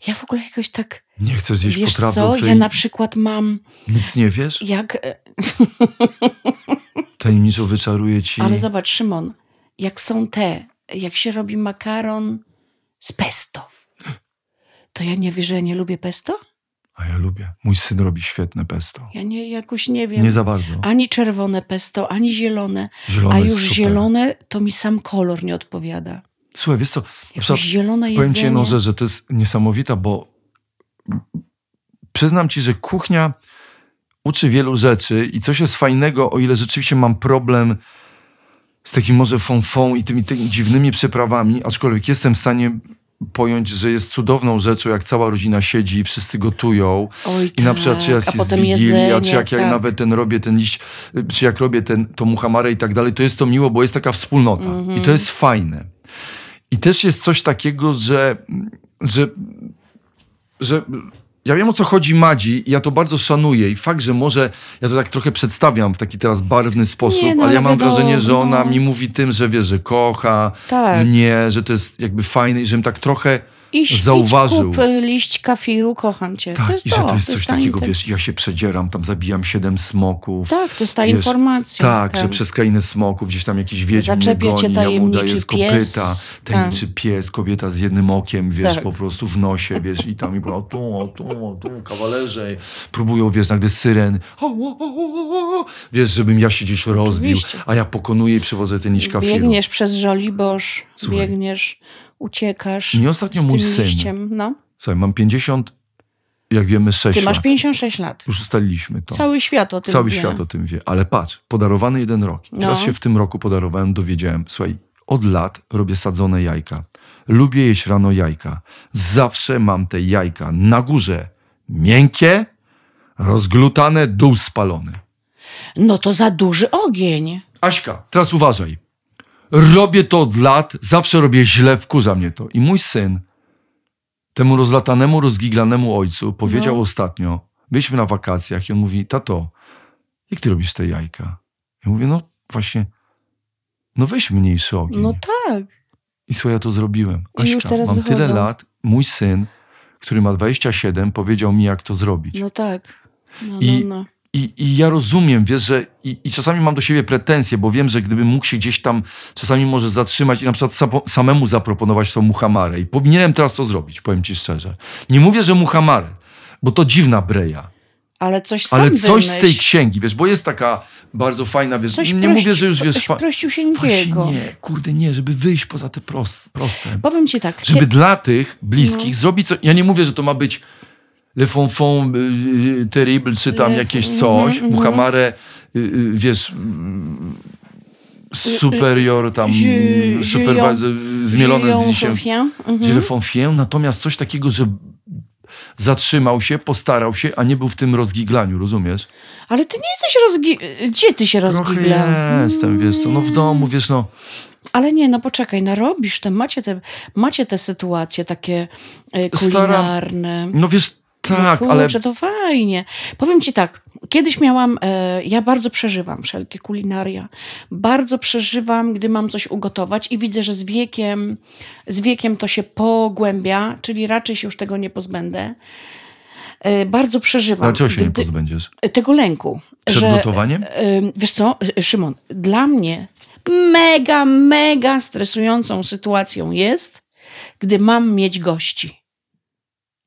Ja w ogóle jakoś tak... Nie chcę zjeść wiesz potrawy, co? Ja na przykład mam... Nic nie wiesz? Jak... Tajemniczo wyczaruję ci... Ale zobacz, Szymon... Jak są te, jak się robi makaron z pesto, to ja nie wierzę, że ja nie lubię pesto? A ja lubię. Mój syn robi świetne pesto. Ja nie, jakoś nie wiem. Nie za bardzo. Ani czerwone pesto, ani zielone. zielone a już zielone, to mi sam kolor nie odpowiada. Słuchaj, wiesz co, przykład, zielone powiem ci jedną rzecz, że to jest niesamowita, bo przyznam ci, że kuchnia uczy wielu rzeczy i coś jest fajnego, o ile rzeczywiście mam problem z takim może fąfą i tymi, tymi dziwnymi przyprawami, aczkolwiek jestem w stanie pojąć, że jest cudowną rzeczą, jak cała rodzina siedzi i wszyscy gotują. Oj, i na przykład, tak. czy jak jest wigilia, czy jak tak. ja nawet ten robię ten liść, czy jak robię ten, tą muhamarę i tak dalej, to jest to miło, bo jest taka wspólnota. Mm-hmm. I to jest fajne. I też jest coś takiego, że, że, że ja wiem, o co chodzi Madzi i ja to bardzo szanuję i fakt, że może, ja to tak trochę przedstawiam w taki teraz barwny sposób, nie, no, ale ja mam wiadomo. wrażenie, że ona mi mówi tym, że wie, że kocha tak. mnie, że to jest jakby fajne i żebym tak trochę Iść, zauważył. Idź, kup liść kafiru, kocham cię. Tak, to jest i to, że to jest to coś jest takiego, inter... wiesz, ja się przedzieram, tam zabijam siedem smoków. Tak, to jest ta wiesz, informacja. Tak, ten. że przez krainę smoków gdzieś tam jakiś wiedźm mnie goni, ja mu daję z kopyta. Tajemniczy pies, kobieta z jednym okiem, wiesz, tak. po prostu w nosie, wiesz, i tam i o tu, o tu, o tu, kawalerze. Próbują, wiesz, nagle syren, o, o, o, o, wiesz, żebym ja się gdzieś rozbił, a ja pokonuję i przywożę ten liść kafiru. Biegniesz przez Żoliborz, Słuchaj. biegniesz... Uciekasz. Nie ostatnio mój syn. Liściem, no. Słuchaj, mam pięćdziesiąt, jak wiemy, sześć lat. Ty masz pięćdziesiąt sześć lat. Już ustaliliśmy to. Cały świat o tym Cały wie. Cały świat o tym wie. Ale patrz, podarowany jeden rok. No. Teraz się w tym roku podarowałem, dowiedziałem. Słuchaj, od lat robię sadzone jajka. Lubię jeść rano jajka. Zawsze mam te jajka na górze. Miękkie, rozglutane, dół spalony. No to za duży ogień. Aśka, teraz uważaj. Robię to od lat, zawsze robię źle, wkurza mnie to. I mój syn, temu rozlatanemu, rozgiglanemu ojcu, powiedział no. ostatnio, byliśmy na wakacjach i on mówi, tato, jak ty robisz te jajka? Ja mówię, no właśnie, no weź mniejszy ogień. No tak. I słuchaj, ja to zrobiłem. Aśka, I już teraz mam wychodzą. tyle lat, mój syn, który ma dwadzieścia siedem, powiedział mi, jak to zrobić. No tak. No, I no, no. I, I ja rozumiem, wiesz, że i, i czasami mam do siebie pretensje, bo wiem, że gdybym mógł się gdzieś tam czasami może zatrzymać i na przykład sam, samemu zaproponować tą muhamarę. I powinienem teraz to zrobić, powiem ci szczerze. Nie mówię, że muhamarę, bo to dziwna breja. Ale coś sam Ale coś wymyśl. z tej księgi, wiesz, bo jest taka bardzo fajna, wiesz, coś nie prości, mówię, że już wiesz... Coś prościł się nikiego. Nie, kurde, nie, żeby wyjść poza te prost, proste. Powiem ci tak. Żeby nie... dla tych bliskich no. zrobić coś... Ja nie mówię, że to ma być... Le Fonfon Terrible, czy tam Le jakieś coś, mm, Muhammare, mm. wiesz, superior, tam, J- supervisor, J- zmielone J- z dzisiaj. Mm-hmm. Le Fonfien, natomiast coś takiego, że zatrzymał się, postarał się, a nie był w tym rozgiglaniu, rozumiesz? Ale ty nie jesteś rozgi... Gdzie ty się rozgiglał? Trochę jestem, wiesz co, no w domu, wiesz, no... Ale nie, no poczekaj, no robisz to, macie te, macie te sytuacje takie kulinarne. Stara... No wiesz... Tak, kurczę, ale... to fajnie. Powiem ci tak, kiedyś miałam, e, ja bardzo przeżywam wszelkie kulinaria. Bardzo przeżywam, gdy mam coś ugotować i widzę, że z wiekiem, z wiekiem to się pogłębia, czyli raczej się już tego nie pozbędę. bardzo przeżywam. Ale czego się nie pozbędziesz? Tego lęku. Przed że, notowaniem? Wiesz co, Szymon, dla mnie mega, mega stresującą sytuacją jest, gdy mam mieć gości.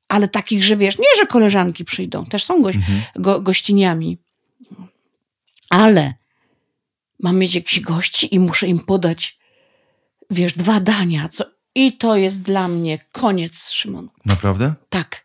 Ale takich, że wiesz, nie, że koleżanki przyjdą, też są goś, mhm. go, gościniami, ale mam mieć jakichś gości i muszę im podać, wiesz, dwa dania, co... I to jest dla mnie koniec, Szymon. Naprawdę? Tak.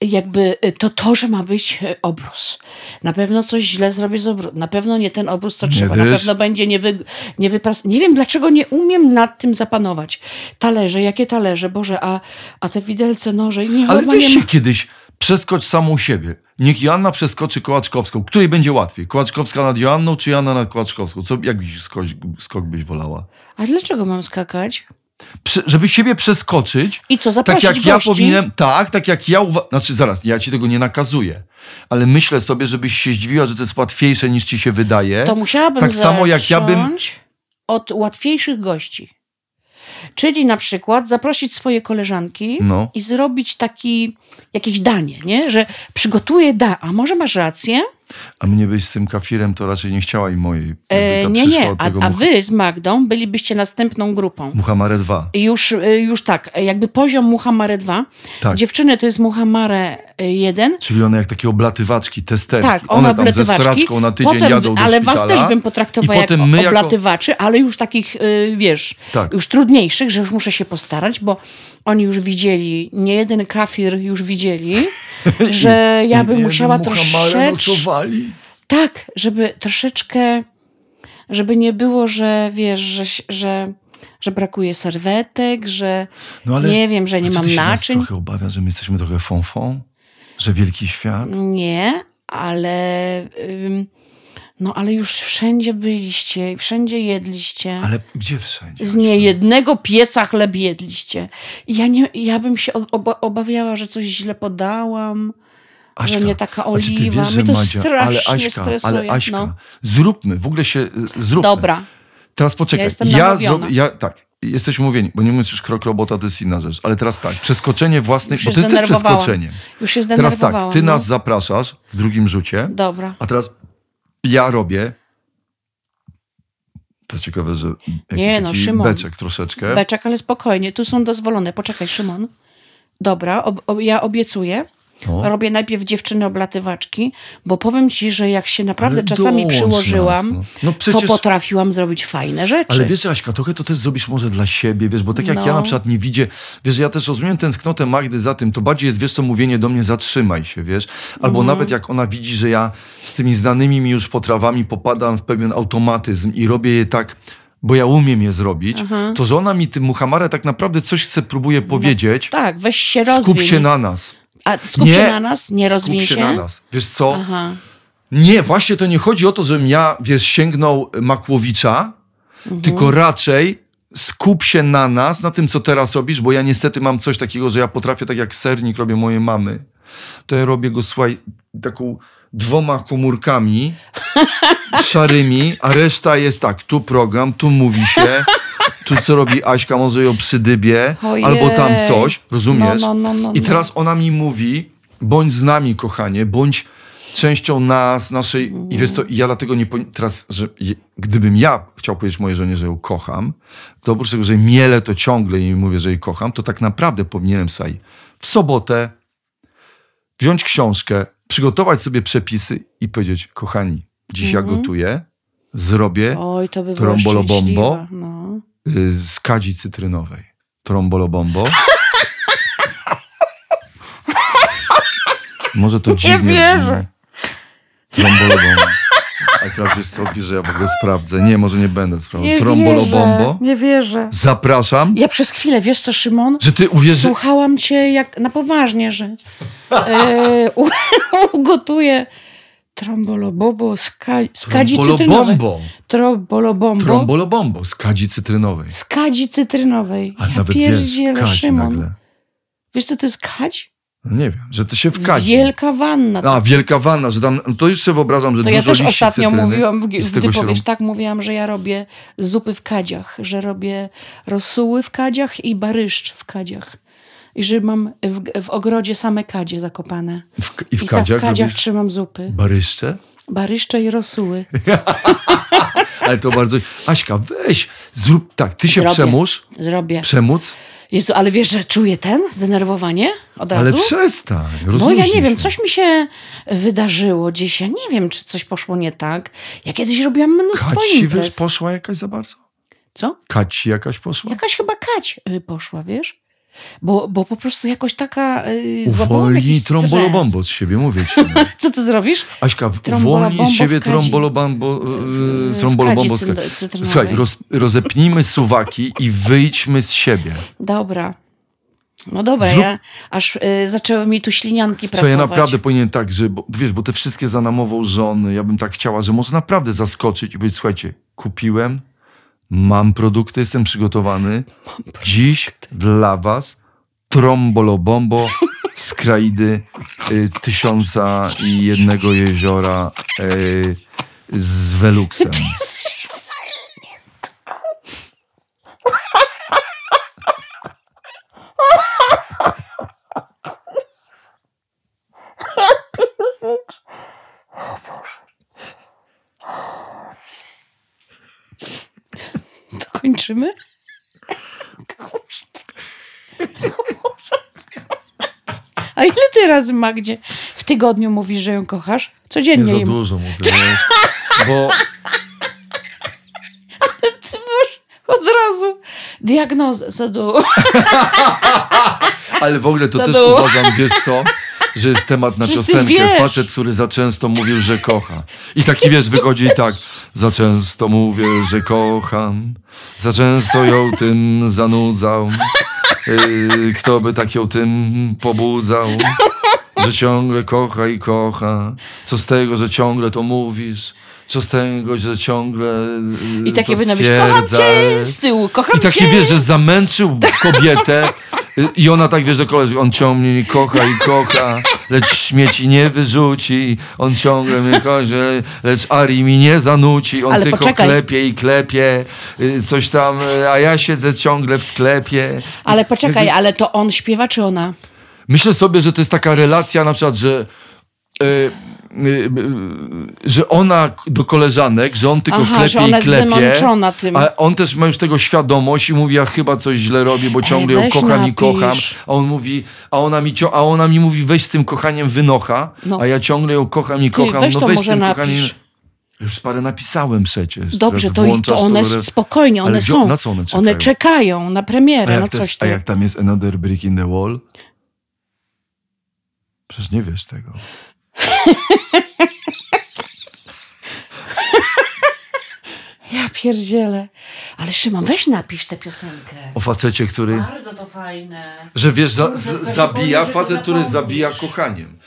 Jakby to to, że ma być obrus. Na pewno coś źle zrobię z obrusu. Na pewno nie ten obrus, co nie trzeba. Wiesz? Na pewno będzie niewy, niewypras... Nie wiem, dlaczego nie umiem nad tym zapanować. Talerze, jakie talerze? Boże, a, a te widelce, noże... Nie, ale wiesz się ma... kiedyś, przeskocz samą siebie. Niech Joanna przeskoczy Kołaczkowską. Której będzie łatwiej? Kołaczkowska nad Joanną, czy Joanna nad Kołaczkowską? Co, jak skok, skok byś wolała? A dlaczego mam skakać? Prze- żeby siebie przeskoczyć. I co, zaprosić tak jak gości? Ja powinienem, tak, tak jak ja uważam. Znaczy, zaraz, ja ci tego nie nakazuję, ale myślę sobie, żebyś się zdziwiła, że to jest łatwiejsze niż ci się wydaje. To musiałabym tak samo jak ja bym od łatwiejszych gości. Czyli na przykład zaprosić swoje koleżanki no. i zrobić taki jakieś danie, nie? Że przygotuję da, a może masz rację? A mnie byś z tym kafirem, to raczej nie chciała i mojej. E, nie, nie. A, a wy z Magdą bylibyście następną grupą. Muhammare dwa. Już, już tak. Jakby poziom Muhammare dwa. Tak. Dziewczyny to jest Muhammare jeden. Czyli one jak takie oblatywaczki, testerki. Tak, one, one tam ze sraczką na tydzień potem, jadą do szpitala. Ale was też bym potraktowała jak oblatywaczy, jako... ale już takich, wiesz, tak. już trudniejszych, że już muszę się postarać, bo oni już widzieli, nie jeden kafir już widzieli, że ja bym musiała troszeczkę... Tak, żeby troszeczkę, żeby nie było, że wiesz, że, że, że brakuje serwetek, że no ale, nie wiem, że nie mam naczyń. Nas trochę obawia, że my jesteśmy trochę fonfon, że wielki świat. Nie, ale ym, no ale już wszędzie byliście, wszędzie jedliście. Ale gdzie wszędzie? Z niejednego pieca chleb jedliście. Ja, nie, ja bym się oba- obawiała, że coś źle podałam. Aśka, że mnie taka oliwa, ty wiesz, że mnie to Madzia, strasznie ale Aśka, stresuje. Ale Aśka, no. zróbmy, w ogóle się zróbmy. Dobra. Teraz poczekaj. Ja jestem ja, zro- ja Tak, jesteś umówieni, bo nie mówisz, krok robota to jest inna rzecz. Ale teraz tak, przeskoczenie własnej... Bo to jest też przeskoczenie. Już się zdenerwowałam. Teraz tak, ty no. nas zapraszasz w drugim rzucie. Dobra. A teraz ja robię... To jest ciekawe, że jakiś no, Szymon, beczek troszeczkę. Beczek, ale spokojnie, tu są dozwolone. Poczekaj, Szymon. Dobra, ob- ob- ja obiecuję. No. Robię najpierw dziewczyny oblatywaczki, bo powiem ci, że jak się naprawdę ale czasami przyłożyłam, nas, no. No przecież... to potrafiłam zrobić fajne rzeczy. Ale wiesz, Aśka, trochę to też zrobisz może dla siebie, wiesz, bo tak jak no. ja na przykład nie widzę, wiesz, ja też rozumiem tęsknotę Magdy za tym, to bardziej jest, wiesz co, mówienie do mnie, zatrzymaj się, wiesz, albo mm. nawet jak ona widzi, że ja z tymi znanymi mi już potrawami popadam w pewien automatyzm i robię je tak... bo ja umiem je zrobić, aha. to że ona mi tym Muhammarem tak naprawdę coś chce próbuje powiedzieć. No, tak, weź się rozwiń. Skup się na nas. A skup nie, się na nas? Nie rozwiń się? Skup się na nas. Wiesz co? Aha. Nie, właśnie to nie chodzi o to, żebym ja, wiesz, sięgnął Makłowicza, mhm. tylko raczej skup się na nas, na tym, co teraz robisz, bo ja niestety mam coś takiego, że ja potrafię, tak jak sernik robię mojej mamy, to ja robię go, słuchaj, taką... dwoma komórkami szarymi, a reszta jest tak, tu program, tu mówi się, tu co robi Aśka, może ją przydybie, ojej. Albo tam coś, rozumiesz? No, no, no, no, I teraz ona mi mówi, bądź z nami, kochanie, bądź częścią nas, naszej... Mm. I wiesz co, ja dlatego nie... Teraz, że gdybym ja chciał powiedzieć mojej żonie, że ją kocham, to oprócz tego, że mielę to ciągle i mówię, że jej kocham, to tak naprawdę powinienem sobie w sobotę wziąć książkę, przygotować sobie przepisy i powiedzieć, kochani, dziś mm-hmm. ja gotuję, zrobię Oj, to by trombolobombo no. z kadzi cytrynowej. Trombolobombo. Może to dziwnie. Nie wierzę. Trombolobombo. Ale teraz wiesz co, wiesz, że ja w ogóle sprawdzę. Nie, może nie będę sprawdzał. Trombolobombo. Nie wierzę. Zapraszam. Ja przez chwilę, wiesz co, Szymon? Że ty uwierzy... Słuchałam cię jak na poważnie, że e, u, ugotuję trombolobobo z, ka, z kadzi cytrynowej. Trombolobombo. Trombolobombo z kadzi cytrynowej. Z kadzi cytrynowej. A ja nawet pierdzielę, wiesz, Szymon. Nagle. Wiesz co to jest kadź? Nie wiem, że to się wkadzi. Wielka wanna. A, wielka wanna, że tam, no to już sobie wyobrażam, że to dużo liści cytryny. Ja też ostatnio mówiłam, gdy powiesz, tak mówiłam, że ja robię zupy w kadziach, że robię rosuły w kadziach i baryszcz w kadziach. i że mam w, w ogrodzie same kadzie zakopane. W, I w I kadziach, ta, w kadziach trzymam zupy. Baryszcze? Baryszcze i rosóły. Ale to bardzo... Aśka, weź, zrób tak. Ty się Zrobię. przemóż. Zrobię. Przemóc. Jezu, ale wiesz, że czuję ten zdenerwowanie od razu? Ale przestań. No ja nie się. wiem, coś mi się wydarzyło dziś. Ja nie wiem, czy coś poszło nie tak. Ja kiedyś robiłam mnóstwo Kać imprez. Wiesz, poszła jakaś za bardzo? Co? Kać jakaś poszła? Jakaś chyba Kać poszła, wiesz? Bo, bo po prostu jakoś taka... Yy, uwolnij trombolobombo z siebie, mówię ci. Co ty zrobisz? Aśka, uwolnij z siebie trombolobombo yy, trombolobombo z kadzi. Słuchaj, roz, rozepnijmy suwaki i wyjdźmy z siebie. Dobra. No dobra, Zrób... ja aż y, zaczęły mi tu ślinianki pracować. Co ja naprawdę powinien tak, że bo, wiesz, bo te wszystkie za namową żony, ja bym tak chciała, że może naprawdę zaskoczyć i powiedzieć, słuchajcie, kupiłem, mam produkty, jestem przygotowany. Mam Dziś produkty. Dla was trombolobombo z kraidy y, tysiąca i jednego jeziora y, z Veluxem. Kończymy? A ile ty razy, Magdzie, w tygodniu mówisz, że ją kochasz? Codziennie Nie za im. dużo mówię, bo... Ale ty masz od razu diagnozę. Za dużo. Ale w ogóle to też uważam, wiesz co? Że jest temat na piosenkę. Facet, który za często mówił, że kocha. I taki, wiesz, wychodzi i tak. Za często mówię, że kocham. Za często ją tym zanudzał. Yy, kto by tak ją tym pobudzał? Że ciągle kocha i kocha. Co z tego, że ciągle to mówisz? Co z tego, że ciągle yy, I takie powinno być, kocham cię z tyłu, kocham cię. I taki, cię. wiesz, że zamęczył kobietę. I ona tak, wiesz, że koleżanka, on ciągle mnie kocha i kocha, lecz śmieci nie wyrzuci, on ciągle mnie kocha, lecz Ari mi nie zanuci, on Ale tylko poczekaj. klepie i klepie, coś tam, a ja siedzę ciągle w sklepie. Ale poczekaj, ale to on śpiewa, czy ona? Myślę sobie, że to jest taka relacja na przykład, że... Yy, że ona do koleżanek, że on tylko Aha, klepie że ona i klepie, tym. a on też ma już tego świadomość i mówi, ja chyba coś źle robię, bo ciągle Ej, ją kocham napisz. i kocham, a on mówi, a ona mi, cio- a ona mi mówi, weź z tym kochaniem wynocha, no. a ja ciągle ją kocham i Ty, kocham, weź no weź z tym napisz. kochaniem. Już parę napisałem przecież. Dobrze, to, to one to, spokojnie, one są. Na co one czekają? One czekają na premierę, na coś tam. A jak tam jest Another Brick in the Wall? Przecież nie wiesz tego. Ja pierdzielę. Ale Szymon, weź napisz tę piosenkę. O facecie, który... Bardzo to fajne. Że wiesz, za, z, zabija, facet, który zabija kochaniem.